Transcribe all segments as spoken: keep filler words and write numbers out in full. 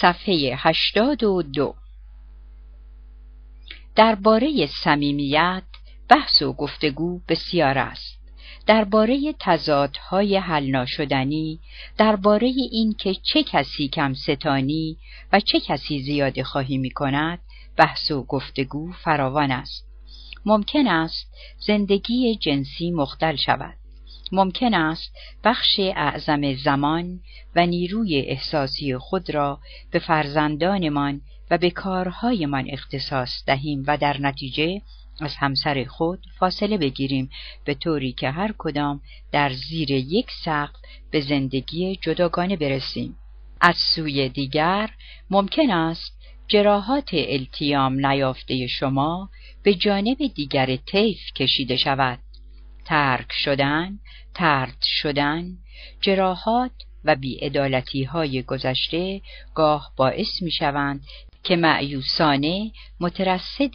صفحه هشتاد و دو. درباره صمیمیت بحث و گفتگو بسیار است. درباره تضادهای حل ناشدنی، درباره اینکه چه کسی کم ستانی و چه کسی زیاده خواهی می‌کند، بحث و گفتگو فراوان است. ممکن است زندگی جنسی مختل شود. ممکن است بخش اعظم زمان و نیروی احساسی خود را به فرزندانمان و به کارهایمان اختصاص دهیم و در نتیجه از همسر خود فاصله بگیریم، به طوری که هر کدام در زیر یک سقف به زندگی جداگانه برسیم. از سوی دیگر ممکن است جراحات التیام نیافته شما به جانب دیگر طیف کشیده شود. ترک شدن، طرد شدن، جراحات و بی‌عدالتی‌های گذشته گاه باعث می‌شوند که مأیوسانه مترصد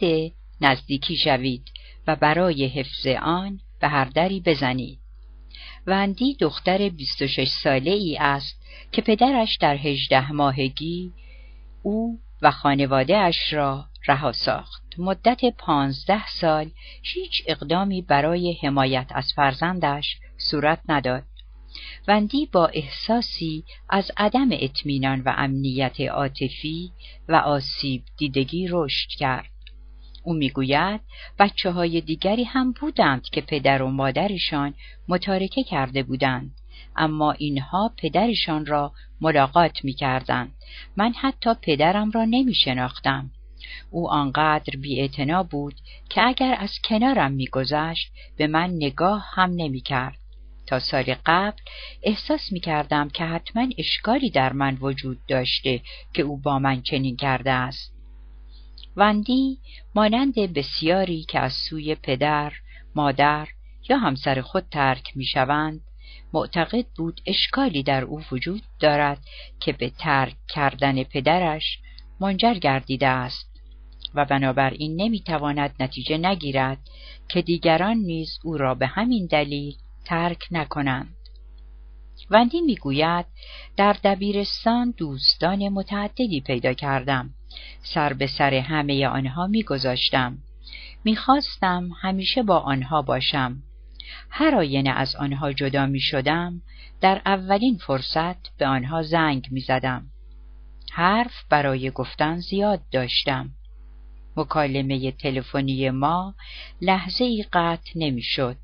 نزدیکی شوید و برای حفظ آن به هر دری بزنید. وندی دختر بیست و شش ساله ای است که پدرش در هجده ماهگی او و خانواده اش را رها ساخت. مدت پانزده سال هیچ اقدامی برای حمایت از فرزندش صورت نداد. وندی با احساسی از عدم اطمینان و امنیت عاطفی و آسیب دیدگی رشد کرد. او میگوید بچه های دیگری هم بودند که پدر و مادرشان متارکه کرده بودند، اما اینها پدرشان را ملاقات میکردند. من حتی پدرم را نمیشناختم. او آنقدر بی‌اعتنا بود که اگر از کنارم میگذشت به من نگاه هم نمیکرد. تا سال قبل احساس میکردم که حتما اشکالی در من وجود داشته که او با من چنین کرده است. وندی مانند بسیاری که از سوی پدر، مادر یا همسر خود ترک میشوند، معتقد بود اشکالی در او وجود دارد که به ترک کردن پدرش منجر گردیده است و بنابراین نمیتواند نتیجه نگیرد که دیگران نیز او را به همین دلیل ترک نکنند. وندی میگوید در دبیرستان دوستان متعددی پیدا کردم. سر به سر همه آنها میگذاشتم. میخواستم همیشه با آنها باشم. هر آینه از آنها جدا میشدم، در اولین فرصت به آنها زنگ میزدم. حرف برای گفتن زیاد داشتم. مکالمه تلفنی ما لحظه‌ای قطع نمیشد.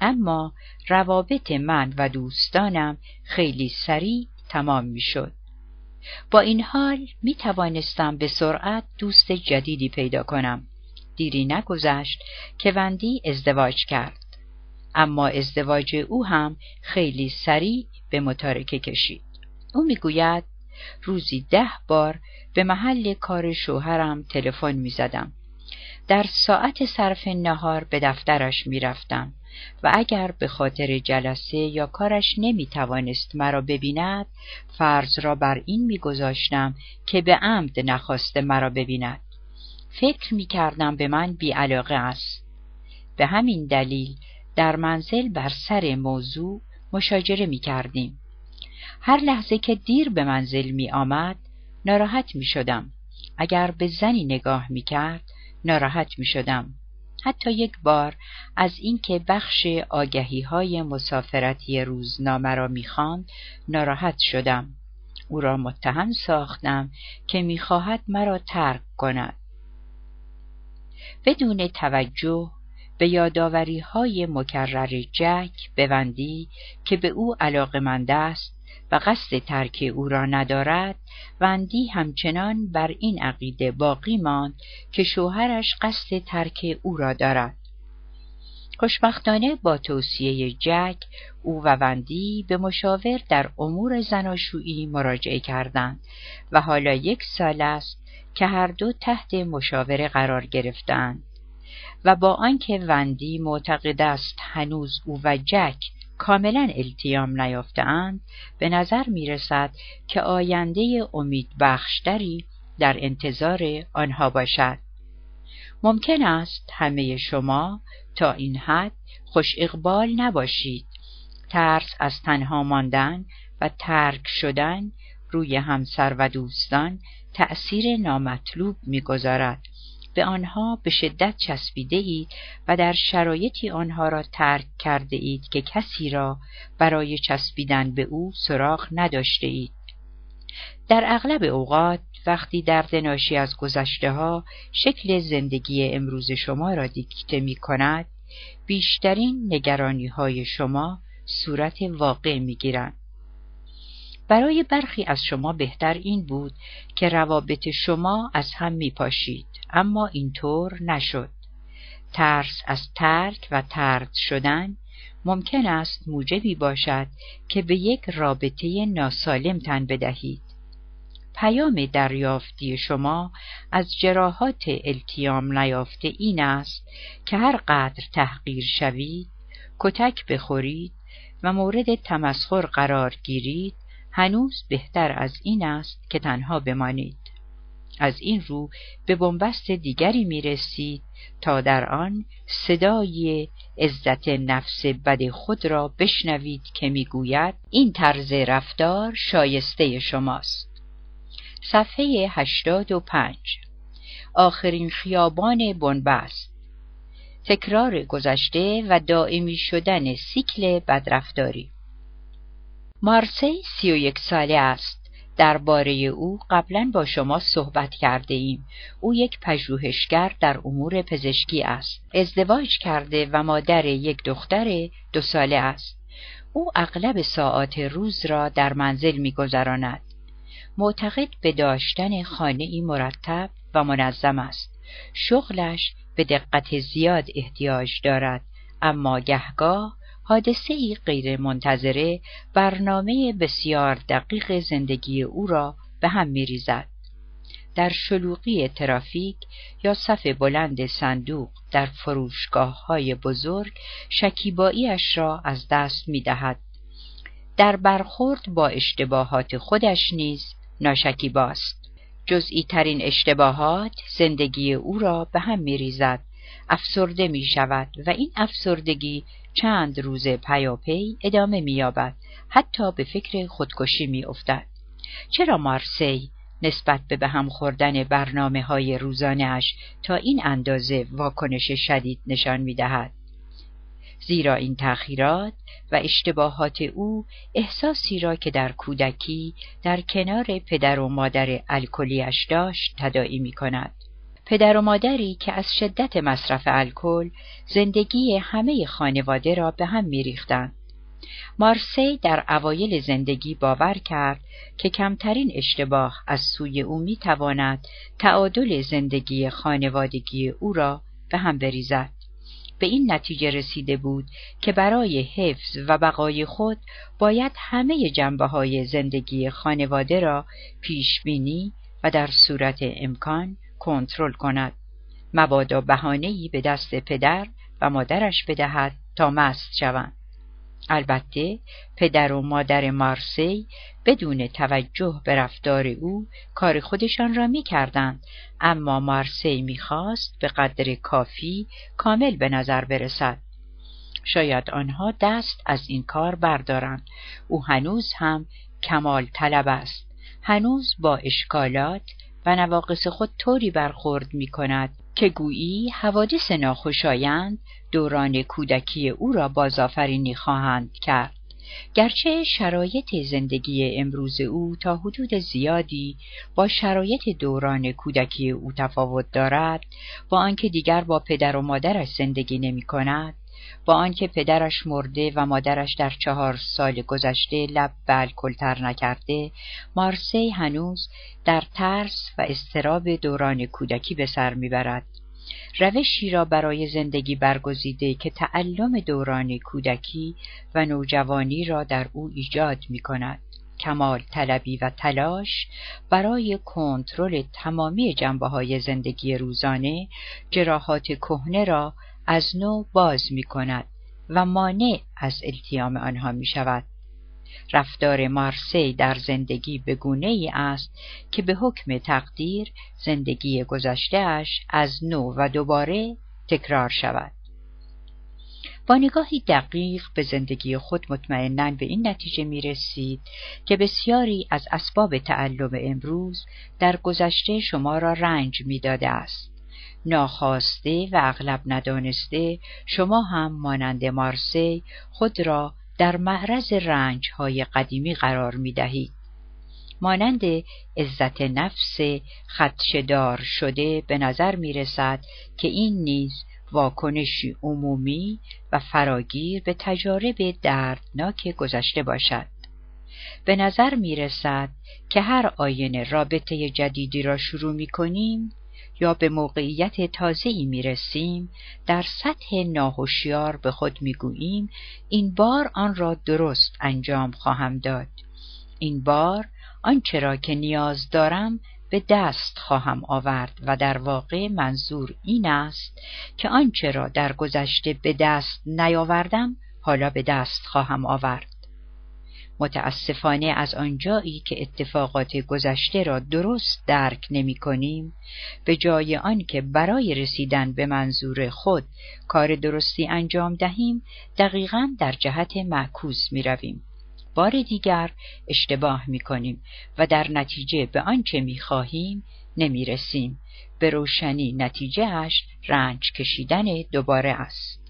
اما روابط من و دوستانم خیلی سریع تمام میشد. با این حال می توانستم به سرعت دوست جدیدی پیدا کنم. دیری نگذشت که وندی ازدواج کرد. اما ازدواج او هم خیلی سریع به متارکه کشید. او میگوید روزی ده بار به محل کار شوهرم تلفن می زدم. در ساعت صرف نهار به دفترش می رفتم و اگر به خاطر جلسه یا کارش نمی توانست مرا ببیند، فرض را بر این می گذاشتم که به عمد نخواسته مرا ببیند. فکر می کردم به من بی علاقه است. به همین دلیل در منزل بر سر موضوع مشاجره می کردیم. هر لحظه که دیر به منزل می آمد، ناراحت می شدم. اگر به زنی نگاه می کرد، ناراحت می شدم. حتی یک بار از اینکه بخش آگهی‌های مسافرتی روزنامه را می‌خواند ناراحت شدم. او را متهم ساختم که می‌خواهد مرا ترک کند. بدون توجه به یادآوری‌های مکرر جک به وندی که به او علاقه‌مند است و قصد ترک او را ندارد، وندی همچنان بر این عقیده باقی ماند که شوهرش قصد ترک او را دارد. خوشبختانه با توصیه جک، او و وندی به مشاور در امور زناشویی مراجعه کردند و حالا یک سال است که هر دو تحت مشاوره قرار گرفتند و با آنکه وندی معتقد است هنوز او و جک کاملا التیام نیافته‌اند، به نظر می‌رسد که آینده امید بخشتری در انتظار آنها باشد. ممکن است همه شما تا این حد خوش اقبال نباشید. ترس از تنها ماندن و ترک شدن روی همسر و دوستان تأثیر نامطلوب می‌گذارد. به آنها به شدت چسبیده اید و در شرایطی آنها را ترک کرده اید که کسی را برای چسبیدن به او سراغ نداشته اید. در اغلب اوقات وقتی درد ناشی از گذشته ها شکل زندگی امروز شما را دیکته می کند، بیشترین نگرانی های شما صورت واقع می گیرند. برای برخی از شما بهتر این بود که روابط شما از هم می پاشید، اما اینطور نشد. ترس از ترک و طرد شدن ممکن است موجبی باشد که به یک رابطه ناسالم تن بدهید. پیام دریافتی شما از جراحات التیام نیافته این است که هر قدر تحقیر شوید، کتک بخورید و مورد تمسخر قرار گیرید، هنوز بهتر از این است که تنها بمانید. از این رو به بنبست دیگری می رسید تا در آن صدای عزت نفس بد خود را بشنوید که می گوید این طرز رفتار شایسته شماست. صفحه هشتاد و پنج. آخرین خیابان بنبست. تکرار گذشته و دائمی شدن سیکل بدرفتاری. مارسی سی و یک ساله است. درباره او قبلا با شما صحبت کرده ایم. او یک پژوهشگر در امور پزشکی است. ازدواج کرده و مادر یک دختر دو ساله است. او اغلب ساعات روز را در منزل می‌گذراند. معتقد به داشتن خانه‌ای مرتب و منظم است. شغلش به دقت زیاد احتیاج دارد، اما گهگاه حادثه‌ای غیرمنتظره برنامه بسیار دقیق زندگی او را به هم می‌ریزد. در شلوغی ترافیک یا صف بلند صندوق در فروشگاه‌های بزرگ شکیبایی‌اش را از دست می‌دهد. در برخورد با اشتباهات خودش نیز ناشکیباست. جزئی‌ترین اشتباهات زندگی او را به هم می‌ریزد. افسرده می شود و این افسردگی چند روز پیاپی ادامه می یابد، حتی به فکر خودکشی می افتد. چرا مارسی نسبت به به هم خوردن برنامه های روزانه‌اش تا این اندازه واکنش شدید نشان می دهد؟ زیرا این تأخیرات و اشتباهات او احساسی را که در کودکی در کنار پدر و مادر الکلی‌اش داشت تداعی می کند. پدر و مادری که از شدت مصرف الکل زندگی همه خانواده را به هم می‌ریختند. مارسی در اوایل زندگی باور کرد که کمترین اشتباه از سوی او می‌تواند تعادل زندگی خانوادگی او را به هم بریزد. به این نتیجه رسیده بود که برای حفظ و بقای خود باید همه جنبه‌های زندگی خانواده را پیش‌بینی و در صورت امکان کنترل کند، مبادا بهانه‌ای به دست پدر و مادرش بدهد تا مست شوند. البته پدر و مادر مارسی بدون توجه به رفتار او کار خودشان را می‌کردند، اما مارسی می‌خواست به قدر کافی کامل به نظر برسد. شاید آنها دست از این کار بردارند. او هنوز هم کمال طلب است، هنوز با اشکالات و نواقص خود طوری برخورد می کند که گویی حوادث ناخوشایند دوران کودکی او را بازآفرینی خواهند کرد. گرچه شرایط زندگی امروز او تا حدود زیادی با شرایط دوران کودکی او تفاوت دارد، با آنکه دیگر با پدر و مادرش زندگی نمی کند، با آنکه پدرش مرده و مادرش در چهار سال گذشته لب به الکل تر نکرده، مارسی هنوز در ترس و اضطراب دوران کودکی به سر میبرد. روشی را برای زندگی برگزیده که تعلم دوران کودکی و نوجوانی را در او ایجاد میکند. کمال طلبی و تلاش برای کنترل تمامی جنبه‌های زندگی روزانه، جراحات کهنه را از نو باز می کند و مانع از التیام آنها می شود. رفتار مارسی در زندگی به گونه‌ای است که به حکم تقدیر زندگی گذشته‌اش از نو و دوباره تکرار شود. با نگاهی دقیق به زندگی خود مطمئناً به این نتیجه می رسید که بسیاری از اسباب تعلم امروز در گذشته شما را رنج می داده است. ناخواسته و اغلب ندانسته شما هم مانند مارسی خود را در معرض رنج‌های قدیمی قرار می دهید. مانند عزت نفس خدشه‌دار شده به نظر می رسد که این نیز واکنشی عمومی و فراگیر به تجارب دردناک گذشته باشد. به نظر می رسد که هر آینه رابطه جدیدی را شروع می کنیم یا به موقعیت تازه‌ای می رسیم، در سطح ناهوشیار به خود می گوییم این بار آن را درست انجام خواهم داد. این بار آنچه را که نیاز دارم به دست خواهم آورد و در واقع منظور این است که آنچه را در گذشته به دست نیاوردم حالا به دست خواهم آورد. متاسفانه از آنجایی که اتفاقات گذشته را درست درک نمی کنیم، به جای آن که برای رسیدن به منظور خود کار درستی انجام دهیم، دقیقاً در جهت معکوس می رویم. بار دیگر اشتباه می کنیم و در نتیجه به آنچه می خواهیم نمی رسیم. به روشنی نتیجهش رنج کشیدن دوباره است.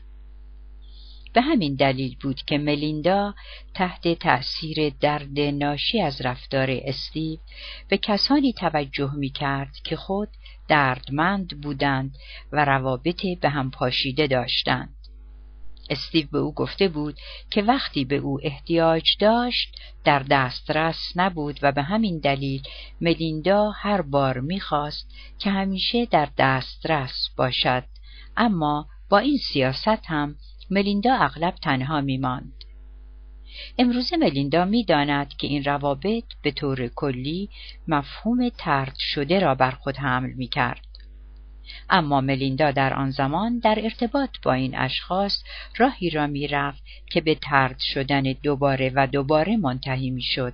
به همین دلیل بود که ملیندا تحت تأثیر درد ناشی از رفتار استیو به کسانی توجه می کرد که خود دردمند بودند و روابط به هم پاشیده داشتند. استیو به او گفته بود که وقتی به او احتیاج داشت در دسترس نبود و به همین دلیل ملیندا هر بار می‌خواست که همیشه در دسترس باشد، اما با این سیاست هم ملیندا اغلب تنها می‌ماند. امروز ملیندا می‌داند که این روابط به طور کلی مفهوم طرد شده را بر خود حمل می‌کرد. اما ملیندا در آن زمان در ارتباط با این اشخاص راهی را می‌رفت که به طرد شدن دوباره و دوباره منتهی می‌شد.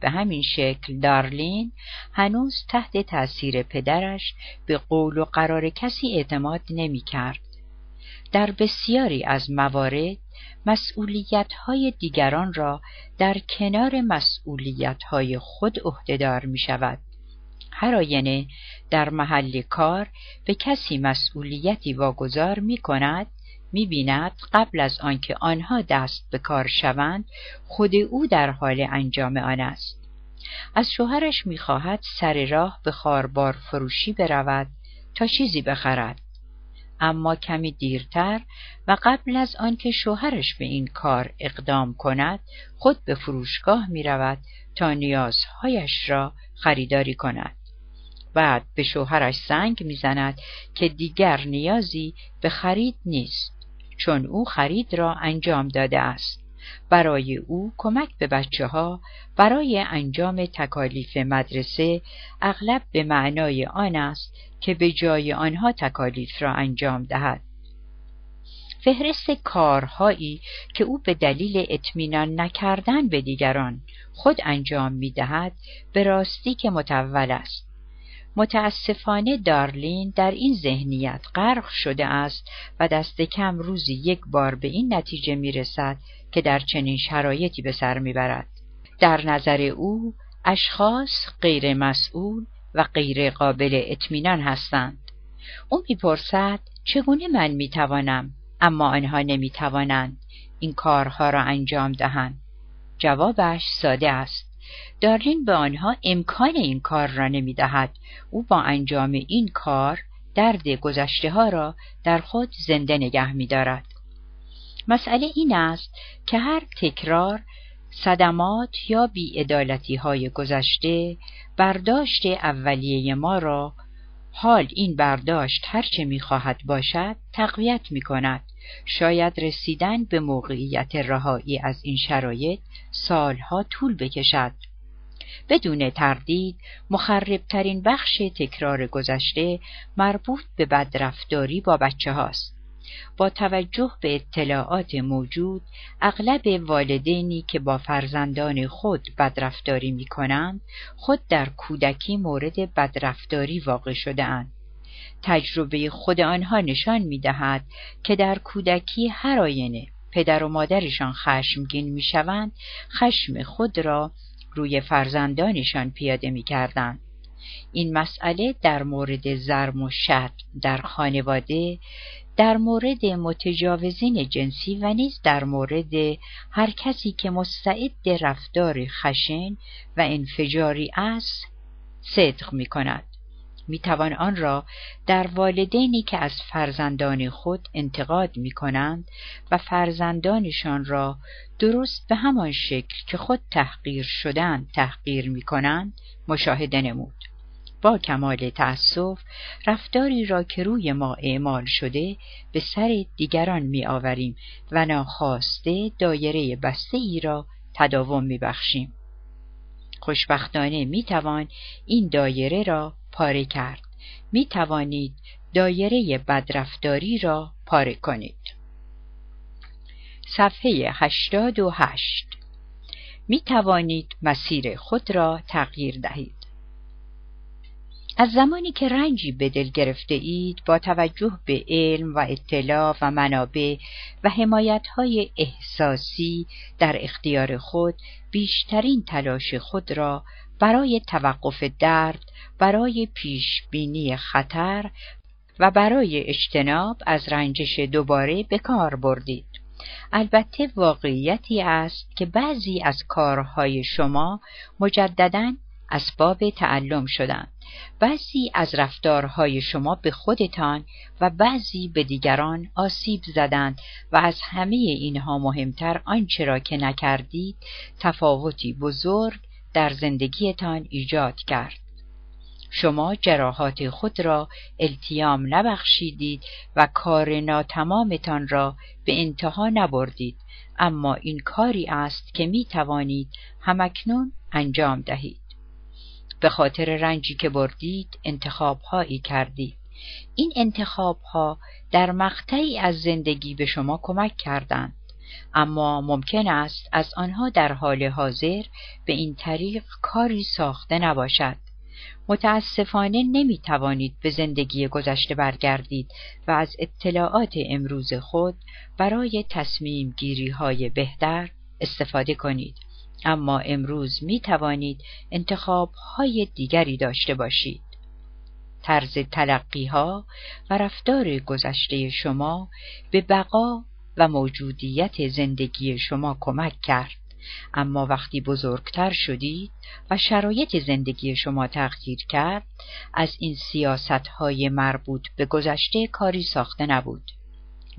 به همین شکل دارلین هنوز تحت تأثیر پدرش به قول و قرار کسی اعتماد نمی‌کرد. در بسیاری از موارد مسئولیت‌های دیگران را در کنار مسئولیت‌های خود عهده‌دار می‌شود. هر آینه در محل کار به کسی مسئولیتی واگذار می کند، می بیند قبل از آنکه آنها دست به کار شوند، خود او در حال انجام آن است. از شوهرش می خواهد سر راه به خاربار فروشی برود تا چیزی بخرد. اما کمی دیرتر و قبل از آنکه شوهرش به این کار اقدام کند، خود به فروشگاه می رود تا نیازهایش را خریداری کند. بعد به شوهرش زنگ میزند که دیگر نیازی به خرید نیست، چون او خرید را انجام داده است. برای او کمک به بچه ها برای انجام تکالیف مدرسه اغلب به معنای آن است که به جای آنها تکالیف را انجام دهد. فهرست کارهایی که او به دلیل اطمینان نکردن به دیگران خود انجام می‌دهد به راستی که متول است. متاسفانه دارلین در این ذهنیت غرق شده است و دست کم روزی یک بار به این نتیجه می‌رسد که در چنین شرایطی به سر می‌برد. در نظر او اشخاص غیر مسئول و غیر قابل اطمینان هستند. او می‌پرسد چگونه من می‌توانم، اما آنها نمی‌توانند این کارها را انجام دهند. جوابش ساده است. دارلین به آنها امکان این کار را نمی‌دهد. او با انجام این کار درد گذشته‌ها را در خود زنده نگه می‌دارد. مسئله این است که هر تکرار صدمات یا بی‌عدالتی‌های گذشته برداشت اولیه ما را، حال این برداشت هرچه می‌خواهد باشد، تقویت می‌کند. شاید رسیدن به موقعیت رهایی از این شرایط سالها طول بکشد. بدون تردید مخربترین بخش تکرار گذشته مربوط به بدرفتاری با بچه هاست. با توجه به اطلاعات موجود، اغلب والدینی که با فرزندان خود بدرفتاری می کنند، خود در کودکی مورد بدرفتاری واقع شده‌اند. تجربه خود آنها نشان می‌دهد که در کودکی هر آینه پدر و مادرشان خشمگین می‌شوند، خشم خود را روی فرزندانشان پیاده می‌کردند. این مسئله در مورد ظلم و شتم در خانواده، در مورد متجاوزین جنسی و نیز در مورد هر کسی که مستعد رفتار خشن و انفجاری است صدق می کند. می توان آن را در والدینی که از فرزندان خود انتقاد می کنند و فرزندانشان را درست به همان شکل که خود تحقیر شدند تحقیر می کنند مشاهده نمود. با کمال تأسف رفتاری را که روی ما اعمال شده به سر دیگران می آوریم و ناخواسته دایره بسته ای را تداوم می بخشیم. خوشبختانه می توان این دایره را پاره کرد. می توانید دایره بدرفتاری را پاره کنید. صفحه هشتاد و هشت. می توانید مسیر خود را تغییر دهید. از زمانی که رنجی به دل گرفته اید، با توجه به علم و اطلاع و منابع و حمایت‌های احساسی در اختیار خود، بیشترین تلاش خود را برای توقف درد، برای پیشبینی خطر و برای اجتناب از رنجش دوباره به کار بردید. البته واقعیتی است که بعضی از کارهای شما مجدداً اسباب تعلم شدند. بعضی از رفتارهای شما به خودتان و بعضی به دیگران آسیب زدند و از همه اینها مهمتر آنچه را که نکردید تفاوتی بزرگ در زندگیتان ایجاد کرد. شما جراحات خود را التیام نبخشیدید و کار ناتمامتان را به انتها نبردید، اما این کاری است که می توانید همکنون انجام دهید. به خاطر رنجی که بردید انتخاب‌هایی کردید. این انتخاب‌ها در مقطعی از زندگی به شما کمک کردند، اما ممکن است از آنها در حال حاضر به این طریق کاری ساخته نباشد. متاسفانه نمی توانید به زندگی گذشته برگردید و از اطلاعات امروز خود برای تصمیم گیری های بهتر استفاده کنید، اما امروز می توانید انتخاب‌های دیگری داشته باشید. طرز تلقی‌ها و رفتار گذشته شما به بقا و موجودیت زندگی شما کمک کرد، اما وقتی بزرگتر شدید و شرایط زندگی شما تغییر کرد، از این سیاست‌های مربوط به گذشته کاری ساخته نبود.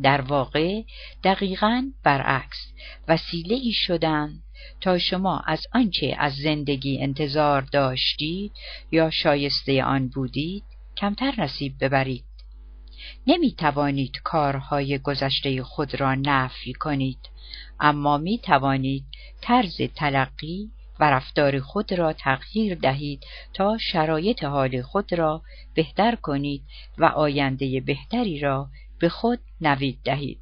در واقع دقیقاً برعکس وسیله‌ای شدند تا شما از آنچه از زندگی انتظار داشتید یا شایسته آن بودید کمتر نصیب ببرید. نمی توانید کارهای گذشته خود را نفی کنید، اما می توانید طرز تلقی و رفتار خود را تغییر دهید تا شرایط حال خود را بهتر کنید و آینده بهتری را به خود نوید دهید.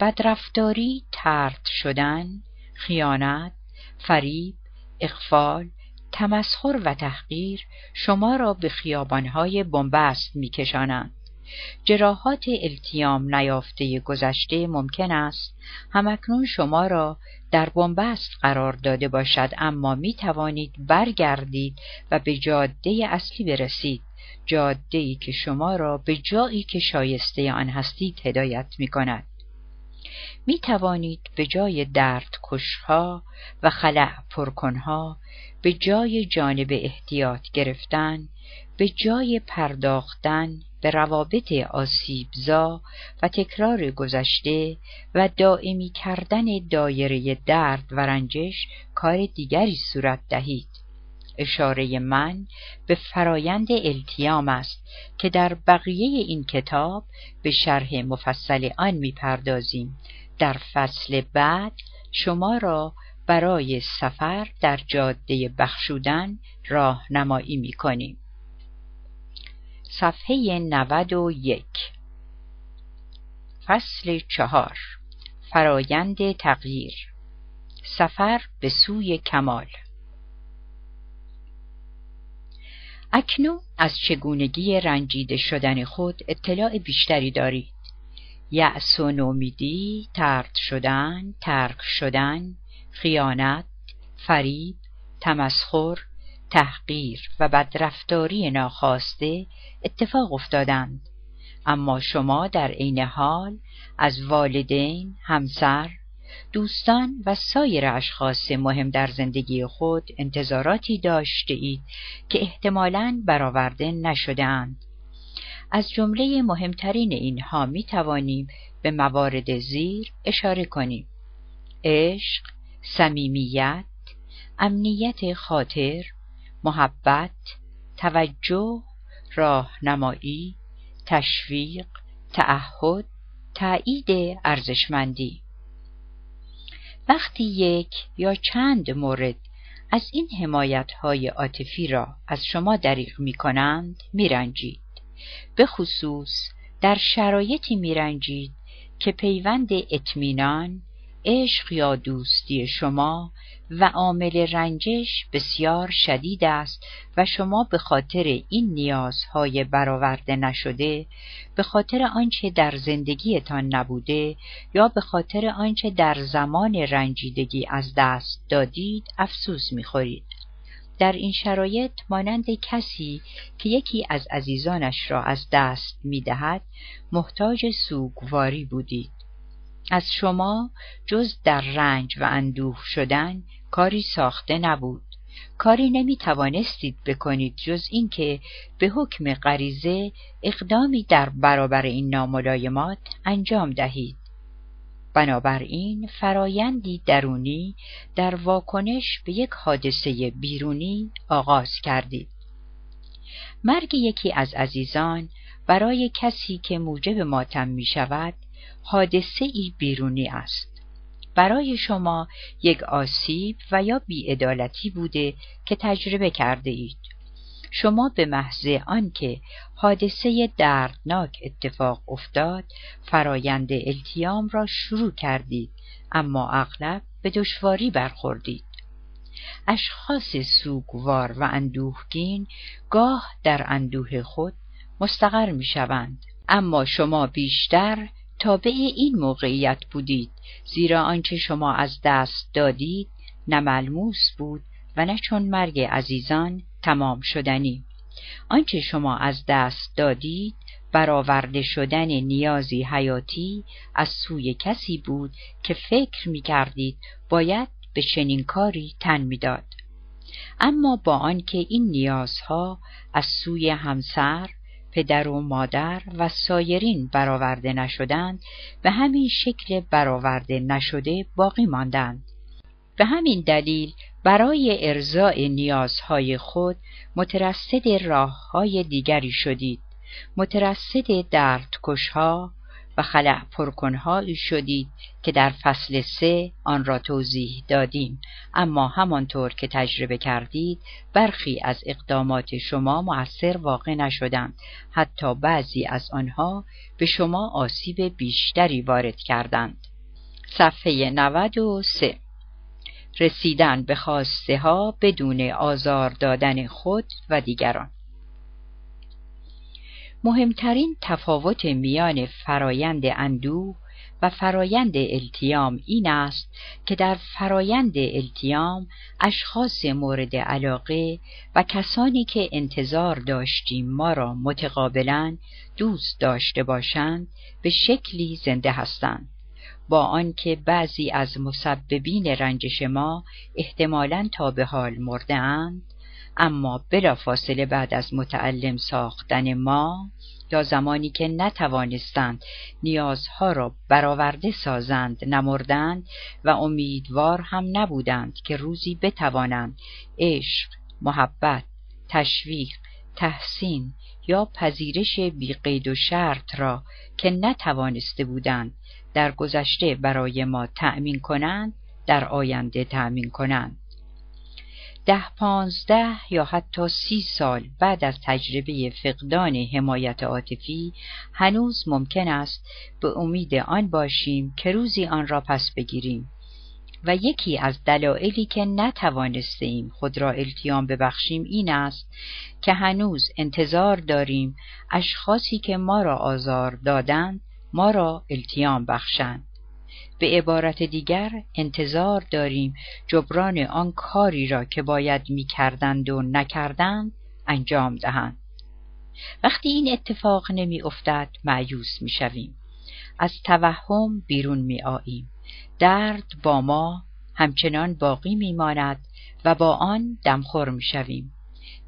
بدرفتاری طرد شدن، خیانت، فریب، اغفال، تمسخر و تحقیر شما را به خیابان‌های بنبست می‌کشانند. جراحات التیام نیافته گذشته ممکن است همکنون شما را در بنبست قرار داده باشد، اما می‌توانید برگردید و به جاده اصلی برسید، جاده‌ای که شما را به جایی که شایسته آن هستید هدایت می‌کند. می توانید به جای درد کشها و خلأ پرکنها، به جای جانب احتیاط گرفتن، به جای پرداختن به روابط آسیبزا و تکرار گذشته و دائمی کردن دایره درد و رنجش کار دیگری صورت دهید. اشاره من به فرایند التیام است که در بقیه این کتاب به شرح مفصل آن می‌پردازیم. در فصل بعد شما را برای سفر در جاده بخشودن راهنمایی می‌کنیم. صفحه نود و یک. فصل چهار. فرایند تغییر. سفر به سوی کمال. اکنون از چگونگی رنجیده شدن خود اطلاع بیشتری دارید. یأس و نومیدی، طرد شدن، ترک شدن، خیانت، فریب، تمسخر، تحقیر و بدرفتاری ناخواسته اتفاق افتادند، اما شما در عین حال از والدین، همسر، دوستان و سایر اشخاص مهم در زندگی خود انتظاراتی داشته اید که احتمالاً برآورده نشده‌اند. از جمله مهمترین اینها می توانیم به موارد زیر اشاره کنیم: عشق، صمیمیت، امنیت خاطر، محبت، توجه، راهنمایی، تشویق، تعهد، تأیید ارزشمندی. وقتی یک یا چند مورد از این حمایت‌های عاطفی را از شما دریغ می‌کنند، می‌رنجید. به خصوص در شرایطی می‌رنجید که پیوند اطمینان، عشق یا دوستی شما و عامل رنجش بسیار شدید است و شما به خاطر این نیازهای برآورده نشده، به خاطر آنچه در زندگیتان نبوده یا به خاطر آنچه در زمان رنجیدگی از دست دادید، افسوس می‌خورید. در این شرایط مانند کسی که یکی از عزیزانش را از دست می‌دهد، محتاج سوگواری بودید. از شما جز در رنج و اندوه شدن کاری ساخته نبود. کاری نمی توانستید بکنید جز اینکه به حکم غریزه اقدامی در برابر این ناملایمات انجام دهید. بنابراین فرایندی درونی در واکنش به یک حادثه بیرونی آغاز کردید. مرگ یکی از عزیزان برای کسی که موجب ماتم می شود، حادثه ای بیرونی است. برای شما یک آسیب و یا بی‌عدالتی بوده که تجربه کرده اید. شما به محض آنکه حادثه دردناک اتفاق افتاد، فرایند التیام را شروع کردید، اما اغلب به دشواری برخوردید. اشخاص سوگوار و اندوهگین گاه در اندوه خود مستقر می‌شوند، اما شما بیشتر تابع این موقعیت بودید، زیرا آنچه شما از دست دادید نه ملموس بود و نه چون مرگ عزیزان تمام شدنی. آنچه شما از دست دادید برآورده شدن نیازی حیاتی از سوی کسی بود که فکر می کردید باید به چنین کاری تن می داد. اما با آنکه این نیازها از سوی همسر، پدر و مادر و سایرین برآورده نشدند، به همین شکل برآورده نشده باقی ماندند. به همین دلیل برای ارضای نیازهای خود مترصد راههای دیگری شدید، مترصد دردکشها و خلأ پرکنهایی شدید که در فصل سه آن را توضیح دادیم، اما همانطور که تجربه کردید برخی از اقدامات شما مؤثر واقع نشدند، حتی بعضی از آنها به شما آسیب بیشتری وارد کردند. صفحه نود و سه. رسیدن به خواسته ها بدون آزار دادن خود و دیگران. مهمترین تفاوت میان فرایند اندوه و فرایند التیام این است که در فرایند التیام اشخاص مورد علاقه و کسانی که انتظار داشتیم ما را متقابلاً دوست داشته باشند به شکلی زنده هستند، با آنکه بعضی از مسببین رنجش ما احتمالاً تا به حال مرده‌اند، اما بلافاصله بعد از متألم ساختن ما یا زمانی که نتوانستند نیازها را برآورده سازند نمردند و امیدوار هم نبودند که روزی بتوانند عشق، محبت، تشویق، تحسین یا پذیرش بی قید و شرط را که نتوانسته بودند در گذشته برای ما تأمین کنند، در آینده تأمین کنند. ده پانزده یا حتی سی سال بعد از تجربه فقدان حمایت عاطفی هنوز ممکن است به امید آن باشیم که روزی آن را پس بگیریم و یکی از دلایلی که نتوانستیم خود را التیام ببخشیم این است که هنوز انتظار داریم اشخاصی که ما را آزار دادند ما را التیام بخشند. به عبارت دیگر انتظار داریم جبران آن کاری را که باید می‌کردند و نکردند انجام دهند. وقتی این اتفاق نمی افتد مایوس می شویم. از توهم بیرون می آییم. درد با ما همچنان باقی می ماند و با آن دمخور می شویم.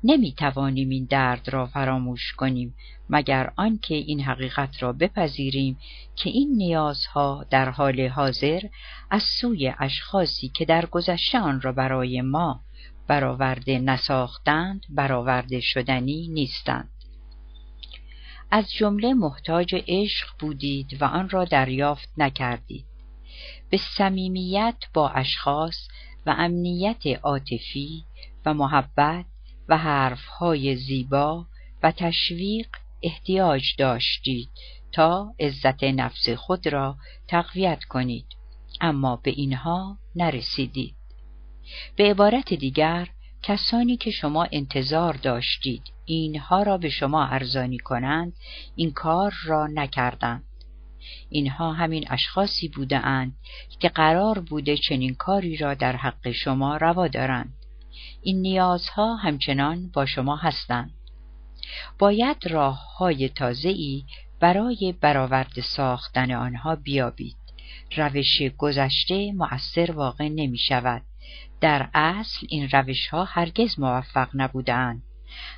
نمی توانیم این درد را فراموش کنیم مگر آنکه این حقیقت را بپذیریم که این نیازها در حال حاضر از سوی اشخاصی که در گذشته آن را برای ما برآورده نساختند برآورده شدنی نیستند. از جمله محتاج عشق بودید و آن را دریافت نکردید. به صمیمیت با اشخاص و امنیت عاطفی و محبت و حرفهای زیبا و تشویق احتیاج داشتید تا عزت نفس خود را تقویت کنید، اما به اینها نرسیدید. به عبارت دیگر کسانی که شما انتظار داشتید اینها را به شما ارزانی کنند این کار را نکردند. اینها همین اشخاصی بودند که قرار بوده چنین کاری را در حق شما روا دارند. این نیازها همچنان با شما هستند. باید راه‌های تازه‌ای برای برآورده ساختن آنها بیابید. روش گذشته مؤثر واقع نمی شود. در اصل این روش‌ها هرگز موفق نبودند.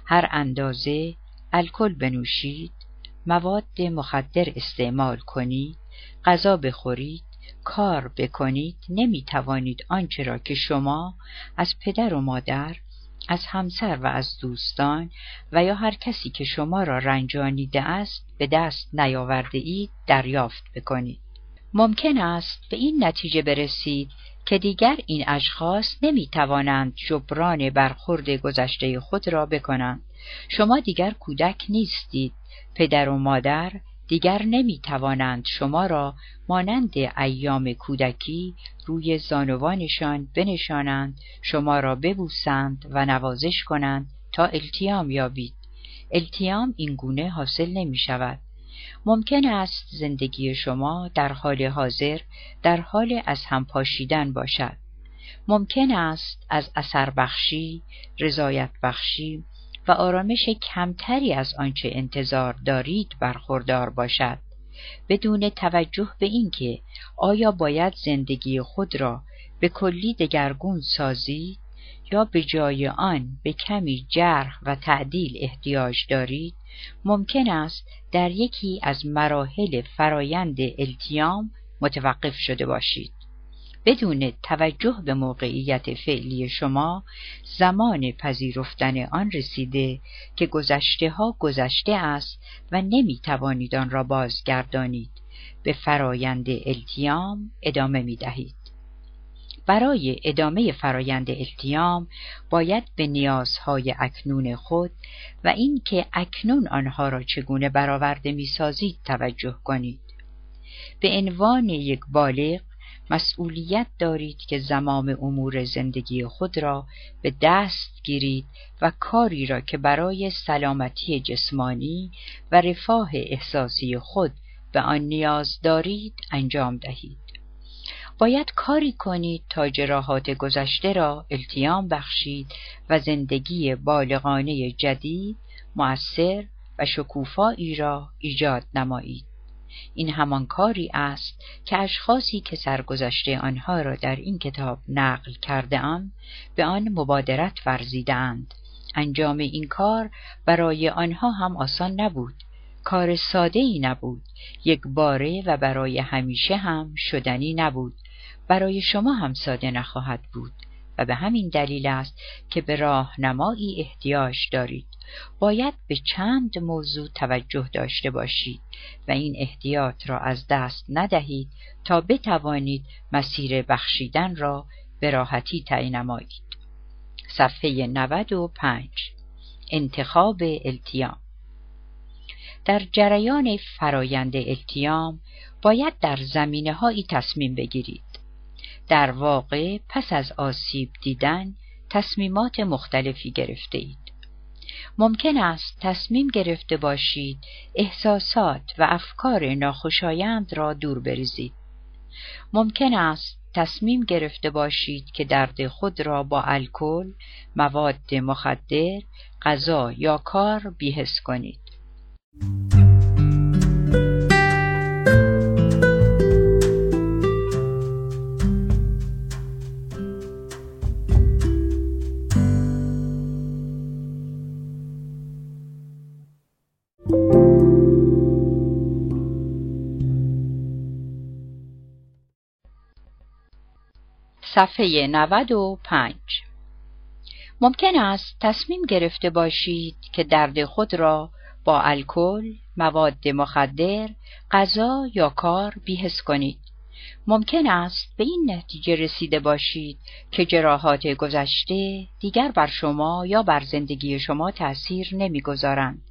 هر اندازه الکل بنوشید، مواد مخدر استعمال کنید، غذا بخورید، کار بکنید، نمی توانید آنچه را که شما از پدر و مادر، از همسر و از دوستان و یا هر کسی که شما را رنجانیده است به دست نیاورده اید دریافت بکنید. ممکن است به این نتیجه برسید که دیگر این اشخاص نمی توانند جبران برخورد گذشته خود را بکنند. شما دیگر کودک نیستید. پدر و مادر دیگر نمی توانند شما را مانند ایام کودکی روی زانوانشان بنشانند، شما را ببوسند و نوازش کنند تا التیام یابید. التیام این گونه حاصل نمی شود. ممکن است زندگی شما در حال حاضر در حال از هم پاشیدن باشد. ممکن است از اثر بخشی، رضایت بخشی و آرامش کمتری از آنچه انتظار دارید برخوردار باشد، بدون توجه به اینکه آیا باید زندگی خود را به کلی دگرگون سازید یا به جای آن به کمی جرح و تعدیل احتیاج دارید. ممکن است در یکی از مراحل فرایند التیام متوقف شده باشید. بدون توجه به موقعیت فعلی شما زمان پذیرفتن آن رسیده که گذشته ها گذشته است و نمی توانید آن را بازگردانید. به فرایند التیام ادامه می دهید. برای ادامه فرایند التیام باید به نیازهای اکنون خود و اینکه اکنون آنها را چگونه برآورده می‌سازید توجه کنید. به عنوان یک بالغ مسئولیت دارید که زمام امور زندگی خود را به دست گیرید و کاری را که برای سلامتی جسمانی و رفاه احساسی خود به آن نیاز دارید انجام دهید. باید کاری کنید تا جراحات گذشته را التیام بخشید و زندگی بالغانه جدید، مؤثر و شکوفایی را ایجاد نمایید. این همان کاری است که اشخاصی که سرگذشته آنها را در این کتاب نقل کرده‌ام به آن مبادرت ورزیدند. انجام این کار برای آنها هم آسان نبود. کار ساده‌ای نبود. یک باره و برای همیشه هم شدنی نبود. برای شما هم ساده نخواهد بود و به همین دلیل است که به راهنمایی احتیاج دارید. باید به چند موضوع توجه داشته باشید و این احتیاط را از دست ندهید تا بتوانید مسیر بخشیدن را به راحتی طی نمایید. صفحه نود و پنج. انتخاب التیام. در جریان فرایند التیام باید در زمینه‌هایی تصمیم بگیرید. در واقع پس از آسیب دیدن تصمیمات مختلفی گرفته اید. ممکن است تصمیم گرفته باشید احساسات و افکار ناخوشایند را دور بریزید. ممکن است تصمیم گرفته باشید که درد خود را با الکل، مواد مخدر، غذا یا کار بی‌حس کنید. صفحه نود و پنج. ممکن است تصمیم گرفته باشید که درد خود را با الکل، مواد مخدر، غذا یا کار بی‌حس کنید. ممکن است به این نتیجه رسیده باشید که جراحات گذشته دیگر بر شما یا بر زندگی شما تأثیر نمی‌گذارند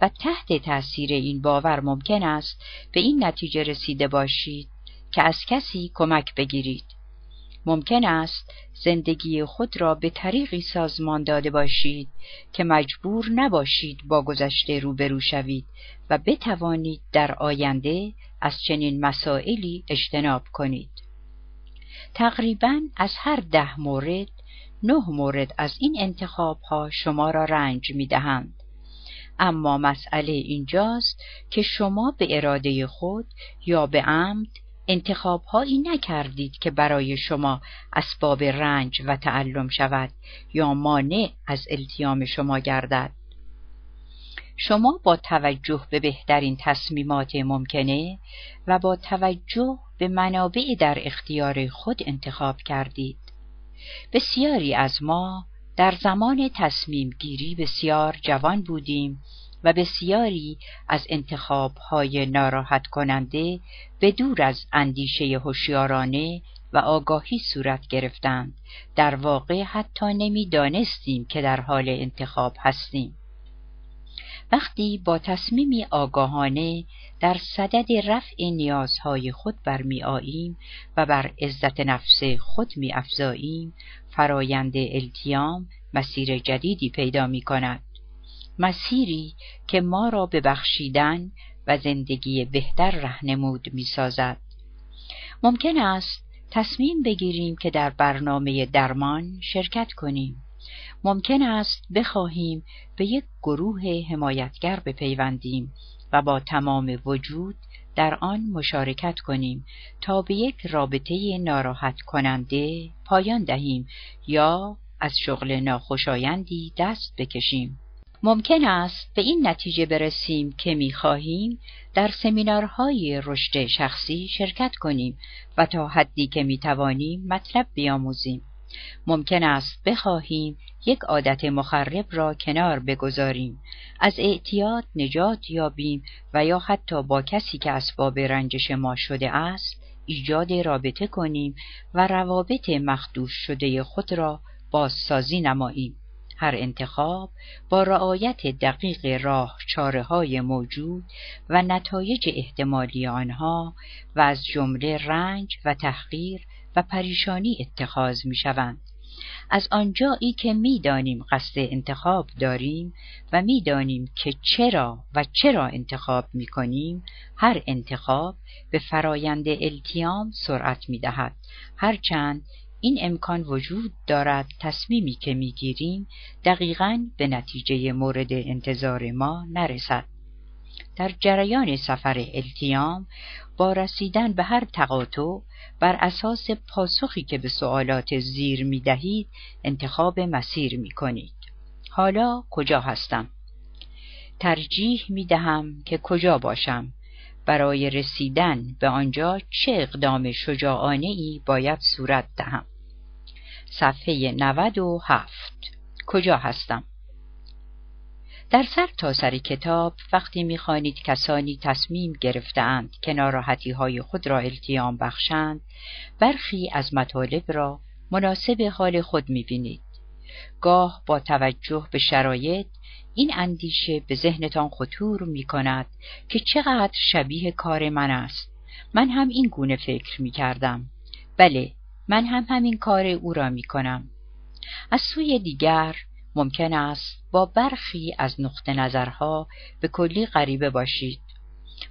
و تحت تأثیر این باور ممکن است به این نتیجه رسیده باشید که از کسی کمک بگیرید. ممکن است زندگی خود را به طریقی سازمان داده باشید که مجبور نباشید با گذشته روبرو شوید و بتوانید در آینده از چنین مسائلی اجتناب کنید. تقریباً از هر ده مورد، نه مورد از این انتخاب‌ها شما را رنج می‌دهند. اما مسئله اینجاست که شما به اراده خود یا به عمد انتخاب‌هایی نکردید که برای شما اسباب رنج و تعلم شود یا مانع از التیام شما گردد. شما با توجه به بهترین تصمیمات ممکنه و با توجه به منابع در اختیار خود انتخاب کردید. بسیاری از ما در زمان تصمیم گیری بسیار جوان بودیم و بسیاری از انتخاب‌های ناراحت کننده به دور از اندیشه هوشیارانه و آگاهی صورت گرفتند. در واقع حتی نمی‌دانستیم که در حال انتخاب هستیم. وقتی با تصمیمی آگاهانه در صدد رفع نیازهای خود برمی‌آییم و بر عزت نفس خود می‌افزاییم، فرایند التیام مسیر جدیدی پیدا می‌کند. مسیری که ما را به بخشیدن و زندگی بهتر راهنمود می‌سازد. ممکن است تصمیم بگیریم که در برنامه درمان شرکت کنیم. ممکن است بخواهیم به یک گروه حمایتگر بپیوندیم و با تمام وجود در آن مشارکت کنیم تا به یک رابطه ناراحت کننده پایان دهیم یا از شغل ناخوشایندی دست بکشیم. ممکن است به این نتیجه برسیم که می‌خواهیم در سمینارهای رشد شخصی شرکت کنیم و تا حدی که می‌توانیم مطلب بیاموزیم. ممکن است بخواهیم یک عادت مخرب را کنار بگذاریم، از اعتیاد نجات یابیم و یا حتی با کسی که اسباب رنجش ما شده است ایجاد رابطه کنیم و روابط مخدوش شده خود را بازسازی نماییم. هر انتخاب با رعایت دقیق راه چاره‌های موجود و نتایج احتمالی آنها و از جمله رنج و تحقیر و پریشانی اتخاذ می‌شوند. از آنجایی که می‌دانیم قصد انتخاب داریم و می‌دانیم که چرا و چرا انتخاب می‌کنیم، هر انتخاب به فرایند التیام سرعت می‌دهد. هرچند این امکان وجود دارد تصمیمی که می‌گیریم دقیقاً به نتیجه مورد انتظار ما نرسد. در جریان سفر التیام با رسیدن به هر تقاطع بر اساس پاسخی که به سوالات زیر می‌دهید انتخاب مسیر می‌کنید. حالا کجا هستم؟ ترجیح می‌دهم که کجا باشم؟ برای رسیدن به آنجا چه اقدام شجاعانه‌ای باید صورت دهم؟ صفحه نود و هفت. کجا هستم؟ در سر تا سر کتاب وقتی می‌خوانید کسانی تصمیم گرفته‌اند که ناراحتی‌های خود را التیام بخشند، برخی از مطالب را مناسب حال خود می‌بینید. گاه با توجه به شرایط این اندیشه به ذهنتان خطور می کند که چقدر شبیه کار من است. من هم این گونه فکر می کردم. بله، من هم همین کار او را می کنم. از سوی دیگر ممکن است با برخی از نقطه نظرها به کلی غریبه باشید.